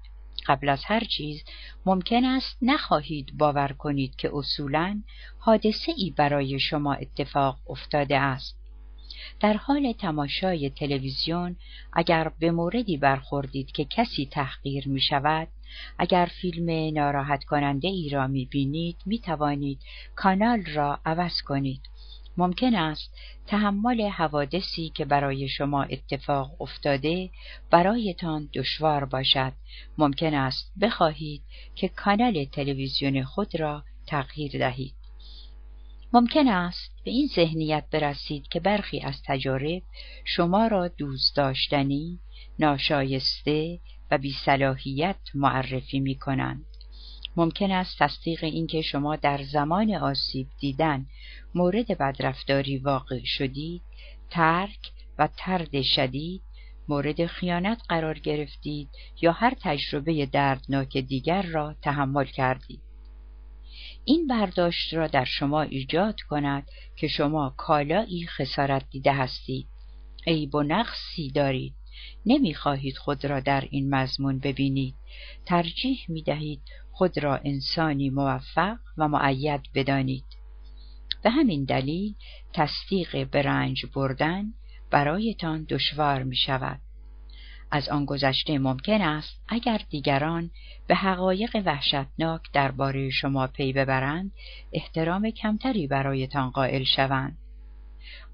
قبل از هر چیز ممکن است نخواهید باور کنید که اصولاً حادثه‌ای برای شما اتفاق افتاده است. در حال تماشای تلویزیون اگر به موردی برخوردید که کسی تحقیر می شود، اگر فیلم ناراحت کننده ای را می بینید می توانید کانال را عوض کنید. ممکن است تحمل حوادثی که برای شما اتفاق افتاده برایتان دشوار باشد. ممکن است بخواهید که کانال تلویزیون خود را تغییر دهید. ممکن است به این ذهنیت برسید که برخی از تجارب شما را دوست داشتنی، ناشایسته و بی‌صلاحیت معرفی می‌کنند. ممکن است تصدیق اینکه شما در زمان آسیب دیدن مورد بدرفتاری واقع شدید، ترک و طرد شدید، مورد خیانت قرار گرفتید یا هر تجربه دردناک دیگر را تحمل کردید. این برداشت را در شما ایجاد کند که شما کالایی خسارت دیده هستید، عیب و نقصی دارید. نمی‌خواهید خود را در این مضمون ببینید. ترجیح می‌دهید خود را انسانی موفق و مؤید بدانید. به همین دلیل تصدیق برنج بردن برایتان دشوار می‌شود. از آن گذشته ممکن است اگر دیگران به حقایق وحشتناک درباره شما پی ببرند، احترام کمتری برایتان قائل شوند.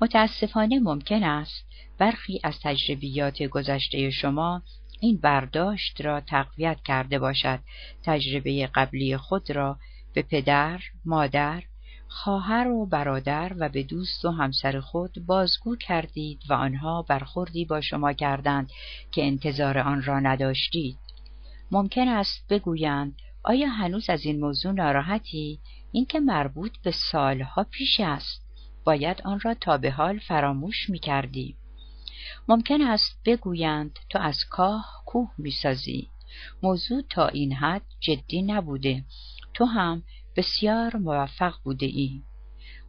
متاسفانه ممکن است برخی از تجربیات گذشته شما این برداشت را تقویت کرده باشد. تجربه قبلی خود را به پدر، مادر، خواهر و برادر و به دوست و همسر خود بازگو کردید و آنها برخوردی با شما کردند که انتظار آن را نداشتید. ممکن است بگویند آیا هنوز از این موضوع ناراحتی؟ این که مربوط به سالها پیش است. باید آن را تا به حال فراموش می کردی. ممکن است بگویند تو از کاه کوه می سازی. موضوع تا این حد جدی نبوده. تو هم بسیار موفق بوده ای.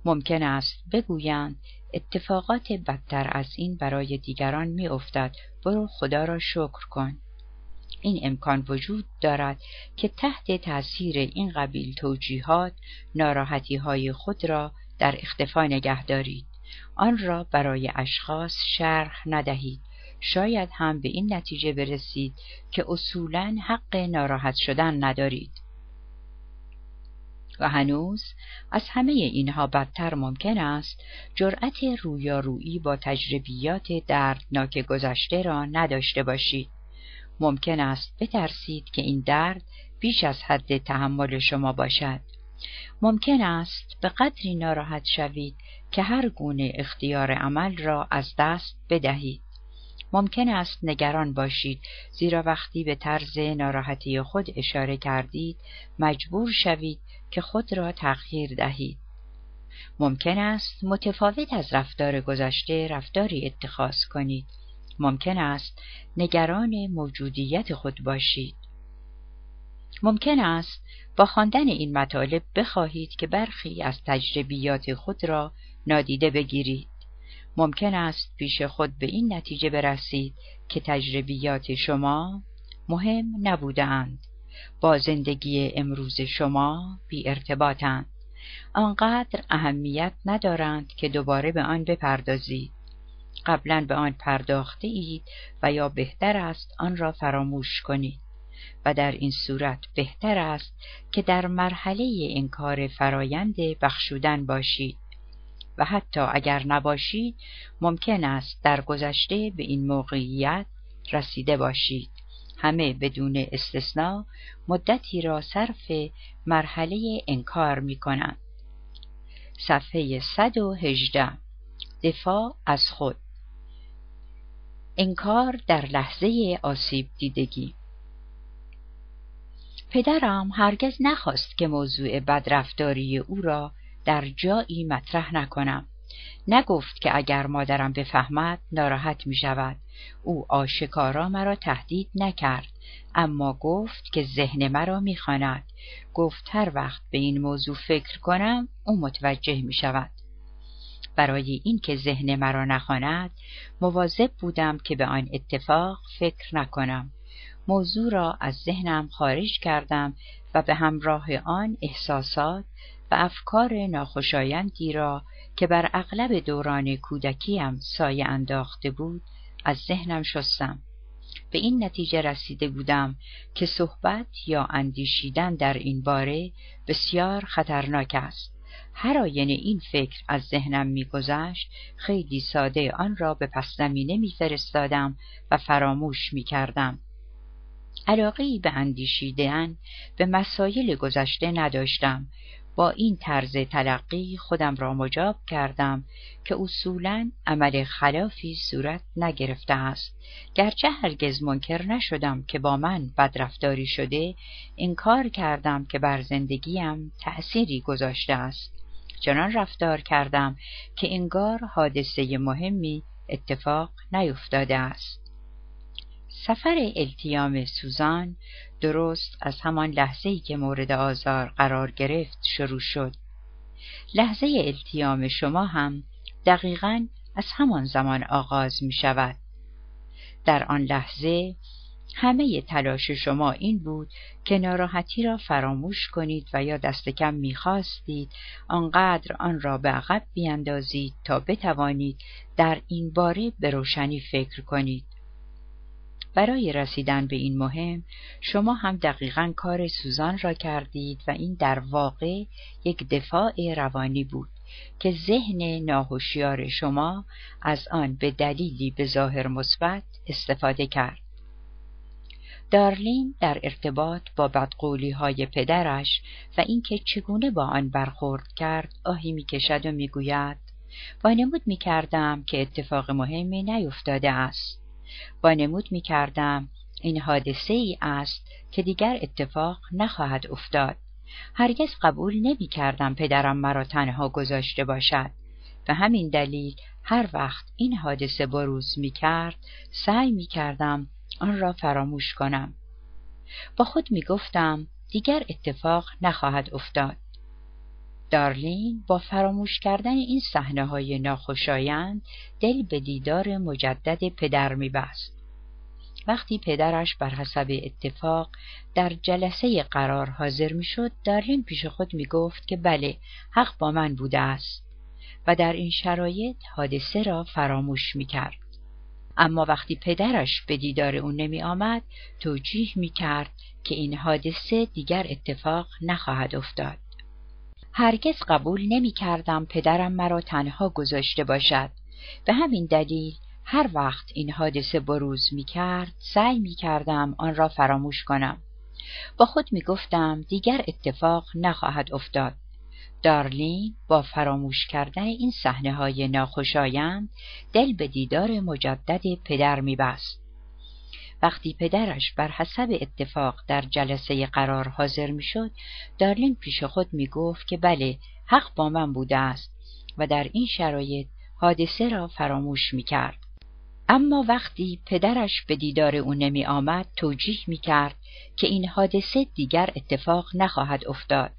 ممکن است بگویند اتفاقات بدتر از این برای دیگران می افتد. برو خدا را شکر کن. این امکان وجود دارد که تحت تأثیر این قبیل توجیهات ناراحتی‌های خود را در اختفا نگه دارید. آن را برای اشخاص شرح ندهید. شاید هم به این نتیجه برسید که اصولاً حق ناراحت شدن ندارید. و هنوز از همه اینها بدتر ممکن است جرأت رویارویی با تجربیات دردناک گذشته را نداشته باشید. ممکن است بترسید که این درد بیش از حد تحمل شما باشد. ممکن است به قدری ناراحت شوید که هر گونه اختیار عمل را از دست بدهید. ممکن است نگران باشید زیرا وقتی به طرز ناراحتی خود اشاره کردید مجبور شوید که خود را تغییر دهید. ممکن است متفاوت از رفتار گذشته رفتاری اتخاذ کنید. ممکن است نگران موجودیت خود باشید. ممکن است با خواندن این مطالب بخواهید که برخی از تجربیات خود را نادیده بگیرید. ممکن است پیش خود به این نتیجه برسید که تجربیات شما مهم نبودند. با زندگی امروز شما بی ارتباطند. آنقدر اهمیت ندارند که دوباره به آن بپردازید. قبلا به آن پرداخته اید و یا بهتر است آن را فراموش کنید. و در این صورت بهتر است که در مرحله انکار فرایند بخشودن باشید. و حتی اگر نباشید ممکن است در گذشته به این موقعیت رسیده باشید. همه بدون استثنا مدتی را صرف مرحله انکار می کنند. صفحه صد و هجده. دفاع از خود. انکار در لحظه آسیب دیدگی. پدرم هرگز نخواست که موضوع بدرفتاری او را در جایی مطرح نکنم. نگفت که اگر مادرم بفهمد ناراحت می شود. او آشکارا مرا تهدید نکرد، اما گفت که ذهن مرا می خواند. گفت هر وقت به این موضوع فکر کنم او متوجه می شود. برای این که ذهن مرا نخواند مواظب بودم که به آن اتفاق فکر نکنم. موضوع را از ذهنم خارج کردم و به همراه آن احساسات و افکار ناخوشایندی را که بر اغلب دوران کودکیم سایه انداخته بود از ذهنم شستم. به این نتیجه رسیده بودم که صحبت یا اندیشیدن در این باره بسیار خطرناک است. هر آینه این فکر از ذهنم میگذشت، خیلی ساده آن را به پس زمینه میفرستادم و فراموش میکردم. علاقه‌ای به اندیشیدن به مسائل گذشته نداشتم. با این طرز تلقی خودم را مجاب کردم که اصولاً عمل خلافی صورت نگرفته است. گرچه هرگز منکر نشدم که با من بدرفتاری شده، انکار کردم که بر زندگیم تأثیری گذاشته است. چنان رفتار کردم که انگار حادثه مهمی اتفاق نیفتاده است. سفر التیام سوزان درست از همان لحظه‌ای که مورد آزار قرار گرفت شروع شد. لحظه التیام شما هم دقیقاً از همان زمان آغاز می شود. در آن لحظه همه تلاش شما این بود که ناراحتی را فراموش کنید و یا دست کم می خواستید آنقدر آن را به عقب بیندازید تا بتوانید در این باره به روشنی فکر کنید. برای رسیدن به این مهم، شما هم دقیقاً کار سوزان را کردید و این در واقع یک دفاع روانی بود که ذهن ناهوشیار شما از آن به دلیلی به ظاهر مثبت استفاده کرد. دارلین در ارتباط با بدقولی‌های پدرش و اینکه چگونه با آن برخورد کرد، آهی می‌کشد و می‌گوید: وانمود می‌کردم که اتفاق مهمی نیفتاده است. وانمود می کردم این حادثه ای است که دیگر اتفاق نخواهد افتاد. هرگز قبول نمی کردم پدرم مرا تنها گذاشته باشد. به همین دلیل هر وقت این حادثه بروز می کرد، سعی می کردم آن را فراموش کنم. با خود می گفتم دیگر اتفاق نخواهد افتاد. دارلین با فراموش کردن این صحنه‌های ناخوشایند دل به دیدار مجدد پدر می‌بست. وقتی پدرش بر حسب اتفاق در جلسه قرار حاضر می‌شد، دارلین پیش خود می‌گفت که بله، حق با من بوده است و در این شرایط حادثه را فراموش می‌کرد. اما وقتی پدرش به دیدار او نمی‌آمد، توجیه می‌کرد که این حادثه دیگر اتفاق نخواهد افتاد. هرگز قبول نمی کردم پدرم مرا تنها گذاشته باشد. به همین دلیل هر وقت این حادثه بروز می کرد، سعی می کردم آن را فراموش کنم. با خود می گفتم دیگر اتفاق نخواهد افتاد. دارلین با فراموش کردن این صحنه های ناخوشایند دل به دیدار مجدد پدر می بست. وقتی پدرش بر حسب اتفاق در جلسه قرار حاضر می شد، دارلین پیش خود می گفت که بله، حق با من بوده است و در این شرایط حادثه را فراموش می کرد. اما وقتی پدرش به دیدار او نمی آمد، توجیه می کرد که این حادثه دیگر اتفاق نخواهد افتاد.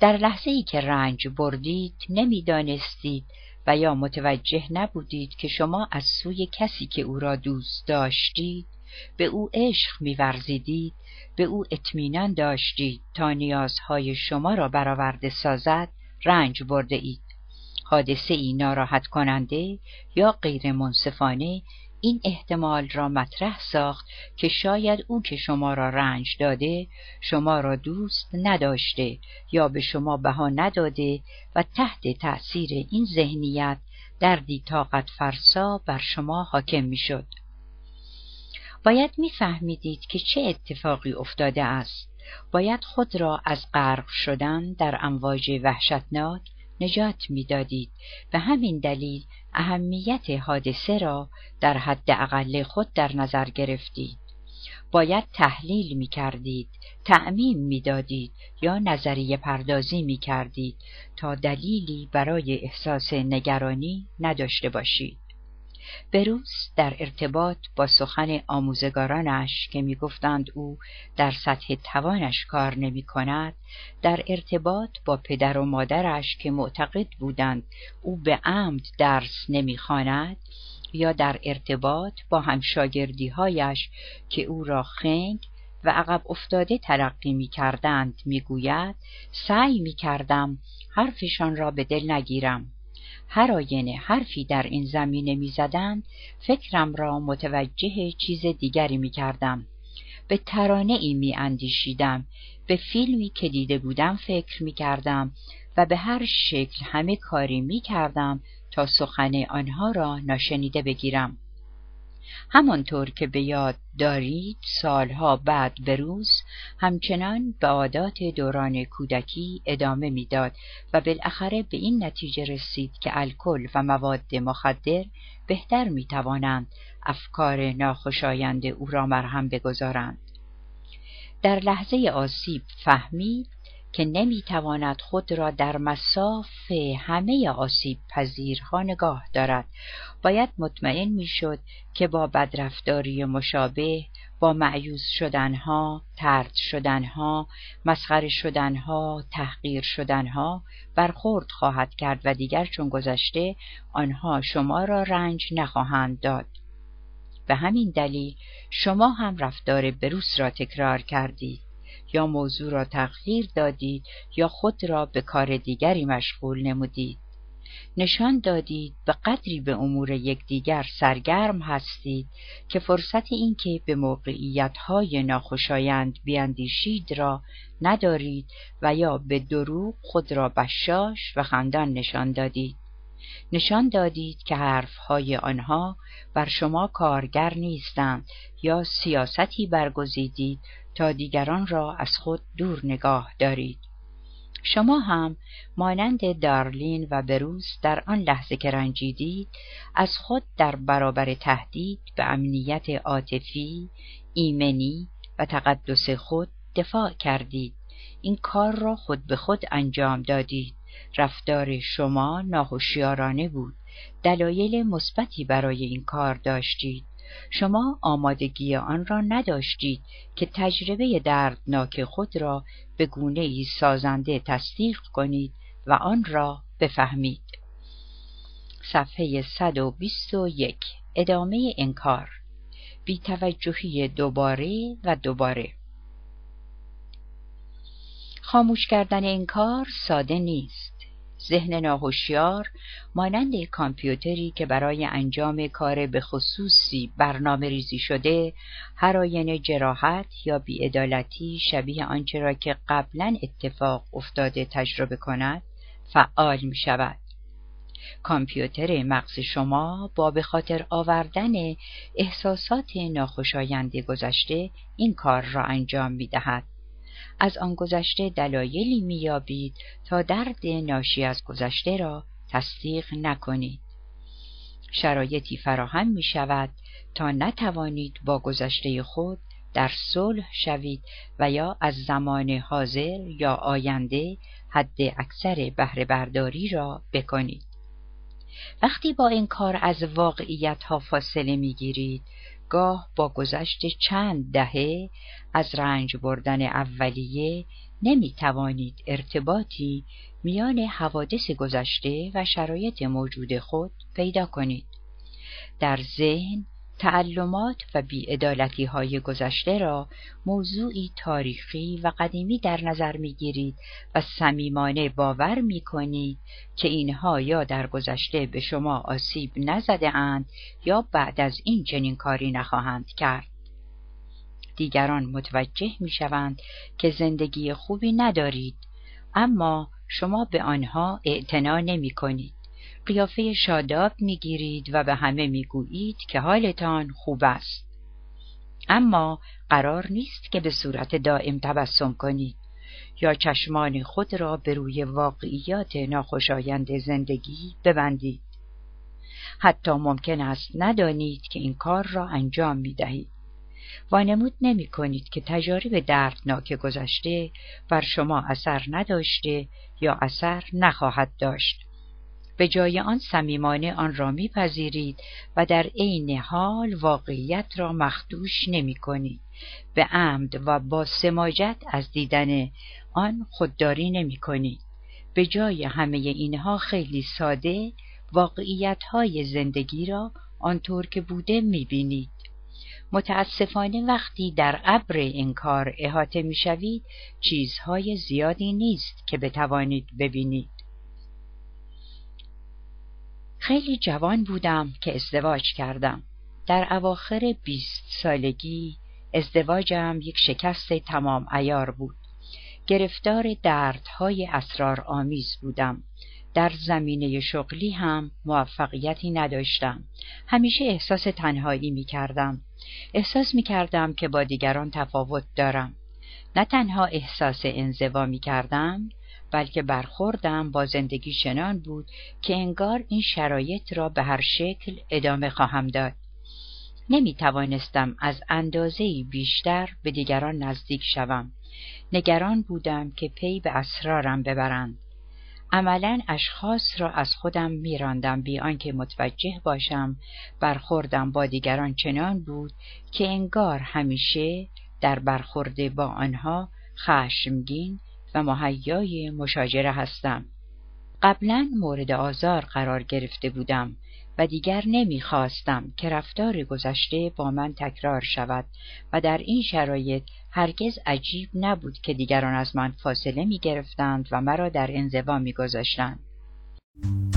در لحظه‌ای که رنج بردید، نمی دانستید و یا متوجه نبودید که شما از سوی کسی که او را دوست داشتید، به او عشق می‌ورزیدید، به او اطمینان داشتید تا نیازهای شما را برآورده سازد، رنج برده اید. حادثه ای ناراحت کننده یا غیر منصفانه این احتمال را مطرح ساخت که شاید او که شما را رنج داده، شما را دوست نداشته یا به شما بها نداده و تحت تأثیر این ذهنیت دردی طاقت فرسا بر شما حاکم می‌شد. باید می‌فهمیدید که چه اتفاقی افتاده است. باید خود را از غرق شدن در امواج وحشتناک نجات می‌دادید. به همین دلیل اهمیت حادثه را در حد اقل خود در نظر گرفتید. باید تحلیل می‌کردید، تعمیم می‌دادید یا نظریه پردازی می‌کردید تا دلیلی برای احساس نگرانی نداشته باشید. بروز در ارتباط با سخن آموزگارانش که می‌گفتند او در سطح توانش کار نمی‌کند، در ارتباط با پدر و مادرش که معتقد بودند او به عمد درس نمی‌خواند، یا در ارتباط با همشاگردی‌هایش که او را خنگ و عقب افتاده ترقی می کردند می گوید سعی می کردم حرفشان را به دل نگیرم. هر آینه حرفی در این زمینه می زدند فکرم را متوجه چیز دیگری می کردم. به ترانه ای می اندیشیدم، به فیلمی که دیده بودم فکر می کردم و به هر شکل همه کاری می کردم تا سخن آنها را ناشنیده بگیرم. همانطور که به یاد دارید سالها بعد به روز همچنان به عادات دوران کودکی ادامه میداد و بالاخره به این نتیجه رسید که الکل و مواد مخدر بهتر می توانند افکار ناخوشایند او را مرهم بگذارند. در لحظه آسیب فهمید که نمی تواند خود را در مصاف همه آسیب پذیرها نگاه دارد. باید مطمئن می شد که با بدرفتاری مشابه، با مأیوس شدنها، طرد شدنها، مسخره شدنها، تحقیر شدنها برخورد خواهد کرد و دیگر چون گذشته آنها شما را رنج نخواهند داد. به همین دلیل شما هم رفتار بروس را تکرار کردید، یا موضوع را تغییر دادید یا خود را به کار دیگری مشغول نمودید. نشان دادید به قدری به امور یکدیگر سرگرم هستید که فرصت اینکه به موقعیت‌های ناخوشایند بیاندیشید را ندارید و یا به دروغ خود را بشاش و خندان نشان دادید. نشان دادید که حرفهای آنها بر شما کارگر نیستند یا سیاستی برگزیدید تا دیگران را از خود دور نگاه دارید. شما هم مانند دارلین و بروس در آن لحظه که رنجیدید از خود در برابر تهدید به امنیت عاطفی، ایمنی و تقدس خود دفاع کردید. این کار را خود به خود انجام دادید. رفتار شما ناهوشیارانه بود. دلایل مثبتی برای این کار داشتید. شما آمادگی آن را نداشتید که تجربه دردناک خود را به گونه‌ای سازنده تصدیق کنید و آن را بفهمید. صفحه صد و بیست و یک. ادامه انکار. بی‌توجهی دوباره و دوباره. خاموش کردن انکار ساده نیست. ذهن ناهوشیار مانند کامپیوتری که برای انجام کار به خصوصی برنامه ریزی شده، هر آینه جراحت یا بی‌عدالتی شبیه آنچه را که قبلا اتفاق افتاده تجربه کند، فعال می شود. کامپیوتر مغز شما با به خاطر آوردن احساسات ناخوشایند گذشته این کار را انجام می دهد. از آن گذشته دلایلی می‌یابید تا درد ناشی از گذشته را تصدیق نکنید. شرایطی فراهم می‌شود تا نتوانید با گذشته خود در صلح شوید و یا از زمان حاضر یا آینده حد اکثر بهره برداری را بکنید. وقتی با این کار از واقعیت‌ها فاصله می‌گیرید، گاه با گذشت چند دهه از رنج بردن اولیه نمی توانید ارتباطی میان حوادث گذشته و شرایط موجود خود پیدا کنید. در ذهن تعلمات و بی‌عدالتی های گذشته را موضوعی تاریخی و قدیمی در نظر می گیرید و صمیمانه باور می کنید که اینها یا در گذشته به شما آسیب نزده اند یا بعد از این چنین کاری نخواهند کرد. دیگران متوجه می شوند که زندگی خوبی ندارید، اما شما به آنها اعتنا نمی کنید. قیافه شاداب میگیرید و به همه میگویید که حالتان خوب است. اما قرار نیست که به صورت دائم تبسم کنید یا چشمان خود را به روی واقعیات ناخوشایند زندگی ببندید. حتی ممکن است ندانید که این کار را انجام میدهید. وانمود نمی کنید که تجارب دردناک گذشته بر شما اثر نداشته یا اثر نخواهد داشت. به جای آن صمیمانه آن را میپذیرید و در عین حال واقعیت را مخدوش نمی کنید. به عمد و با سماجت از دیدن آن خودداری نمی کنید. به جای همه اینها خیلی ساده واقعیت‌های زندگی را آنطور که بوده می‌بینید. متاسفانه وقتی در ابر انکار احاطه می‌شوید، چیزهای زیادی نیست که بتوانید ببینید. خیلی جوان بودم که ازدواج کردم. در اواخر بیست سالگی ازدواجم یک شکست تمام عیار بود. گرفتار دردهای اسرارآمیز بودم. در زمینه شغلی هم موفقیتی نداشتم. همیشه احساس تنهایی می کردم. احساس می کردم که با دیگران تفاوت دارم. نه تنها احساس انزوا می کردم، بلکه برخوردم با زندگی چنان بود که انگار این شرایط را به هر شکل ادامه خواهم داد. نمی توانستم از اندازه‌ای بیشتر به دیگران نزدیک شوم. نگران بودم که پی به اسرارم ببرند. عملاً اشخاص را از خودم می‌راندم بی آنکه متوجه باشم. برخوردم با دیگران چنان بود که انگار همیشه در برخورد با آنها خشمگین و مهیای مشاجره هستم. قبلاً مورد آزار قرار گرفته بودم و دیگر نمی‌خواستم که رفتار گذشته با من تکرار شود و در این شرایط هرگز عجیب نبود که دیگران از من فاصله می‌گرفتند و مرا در انزوا می‌گذاشتند.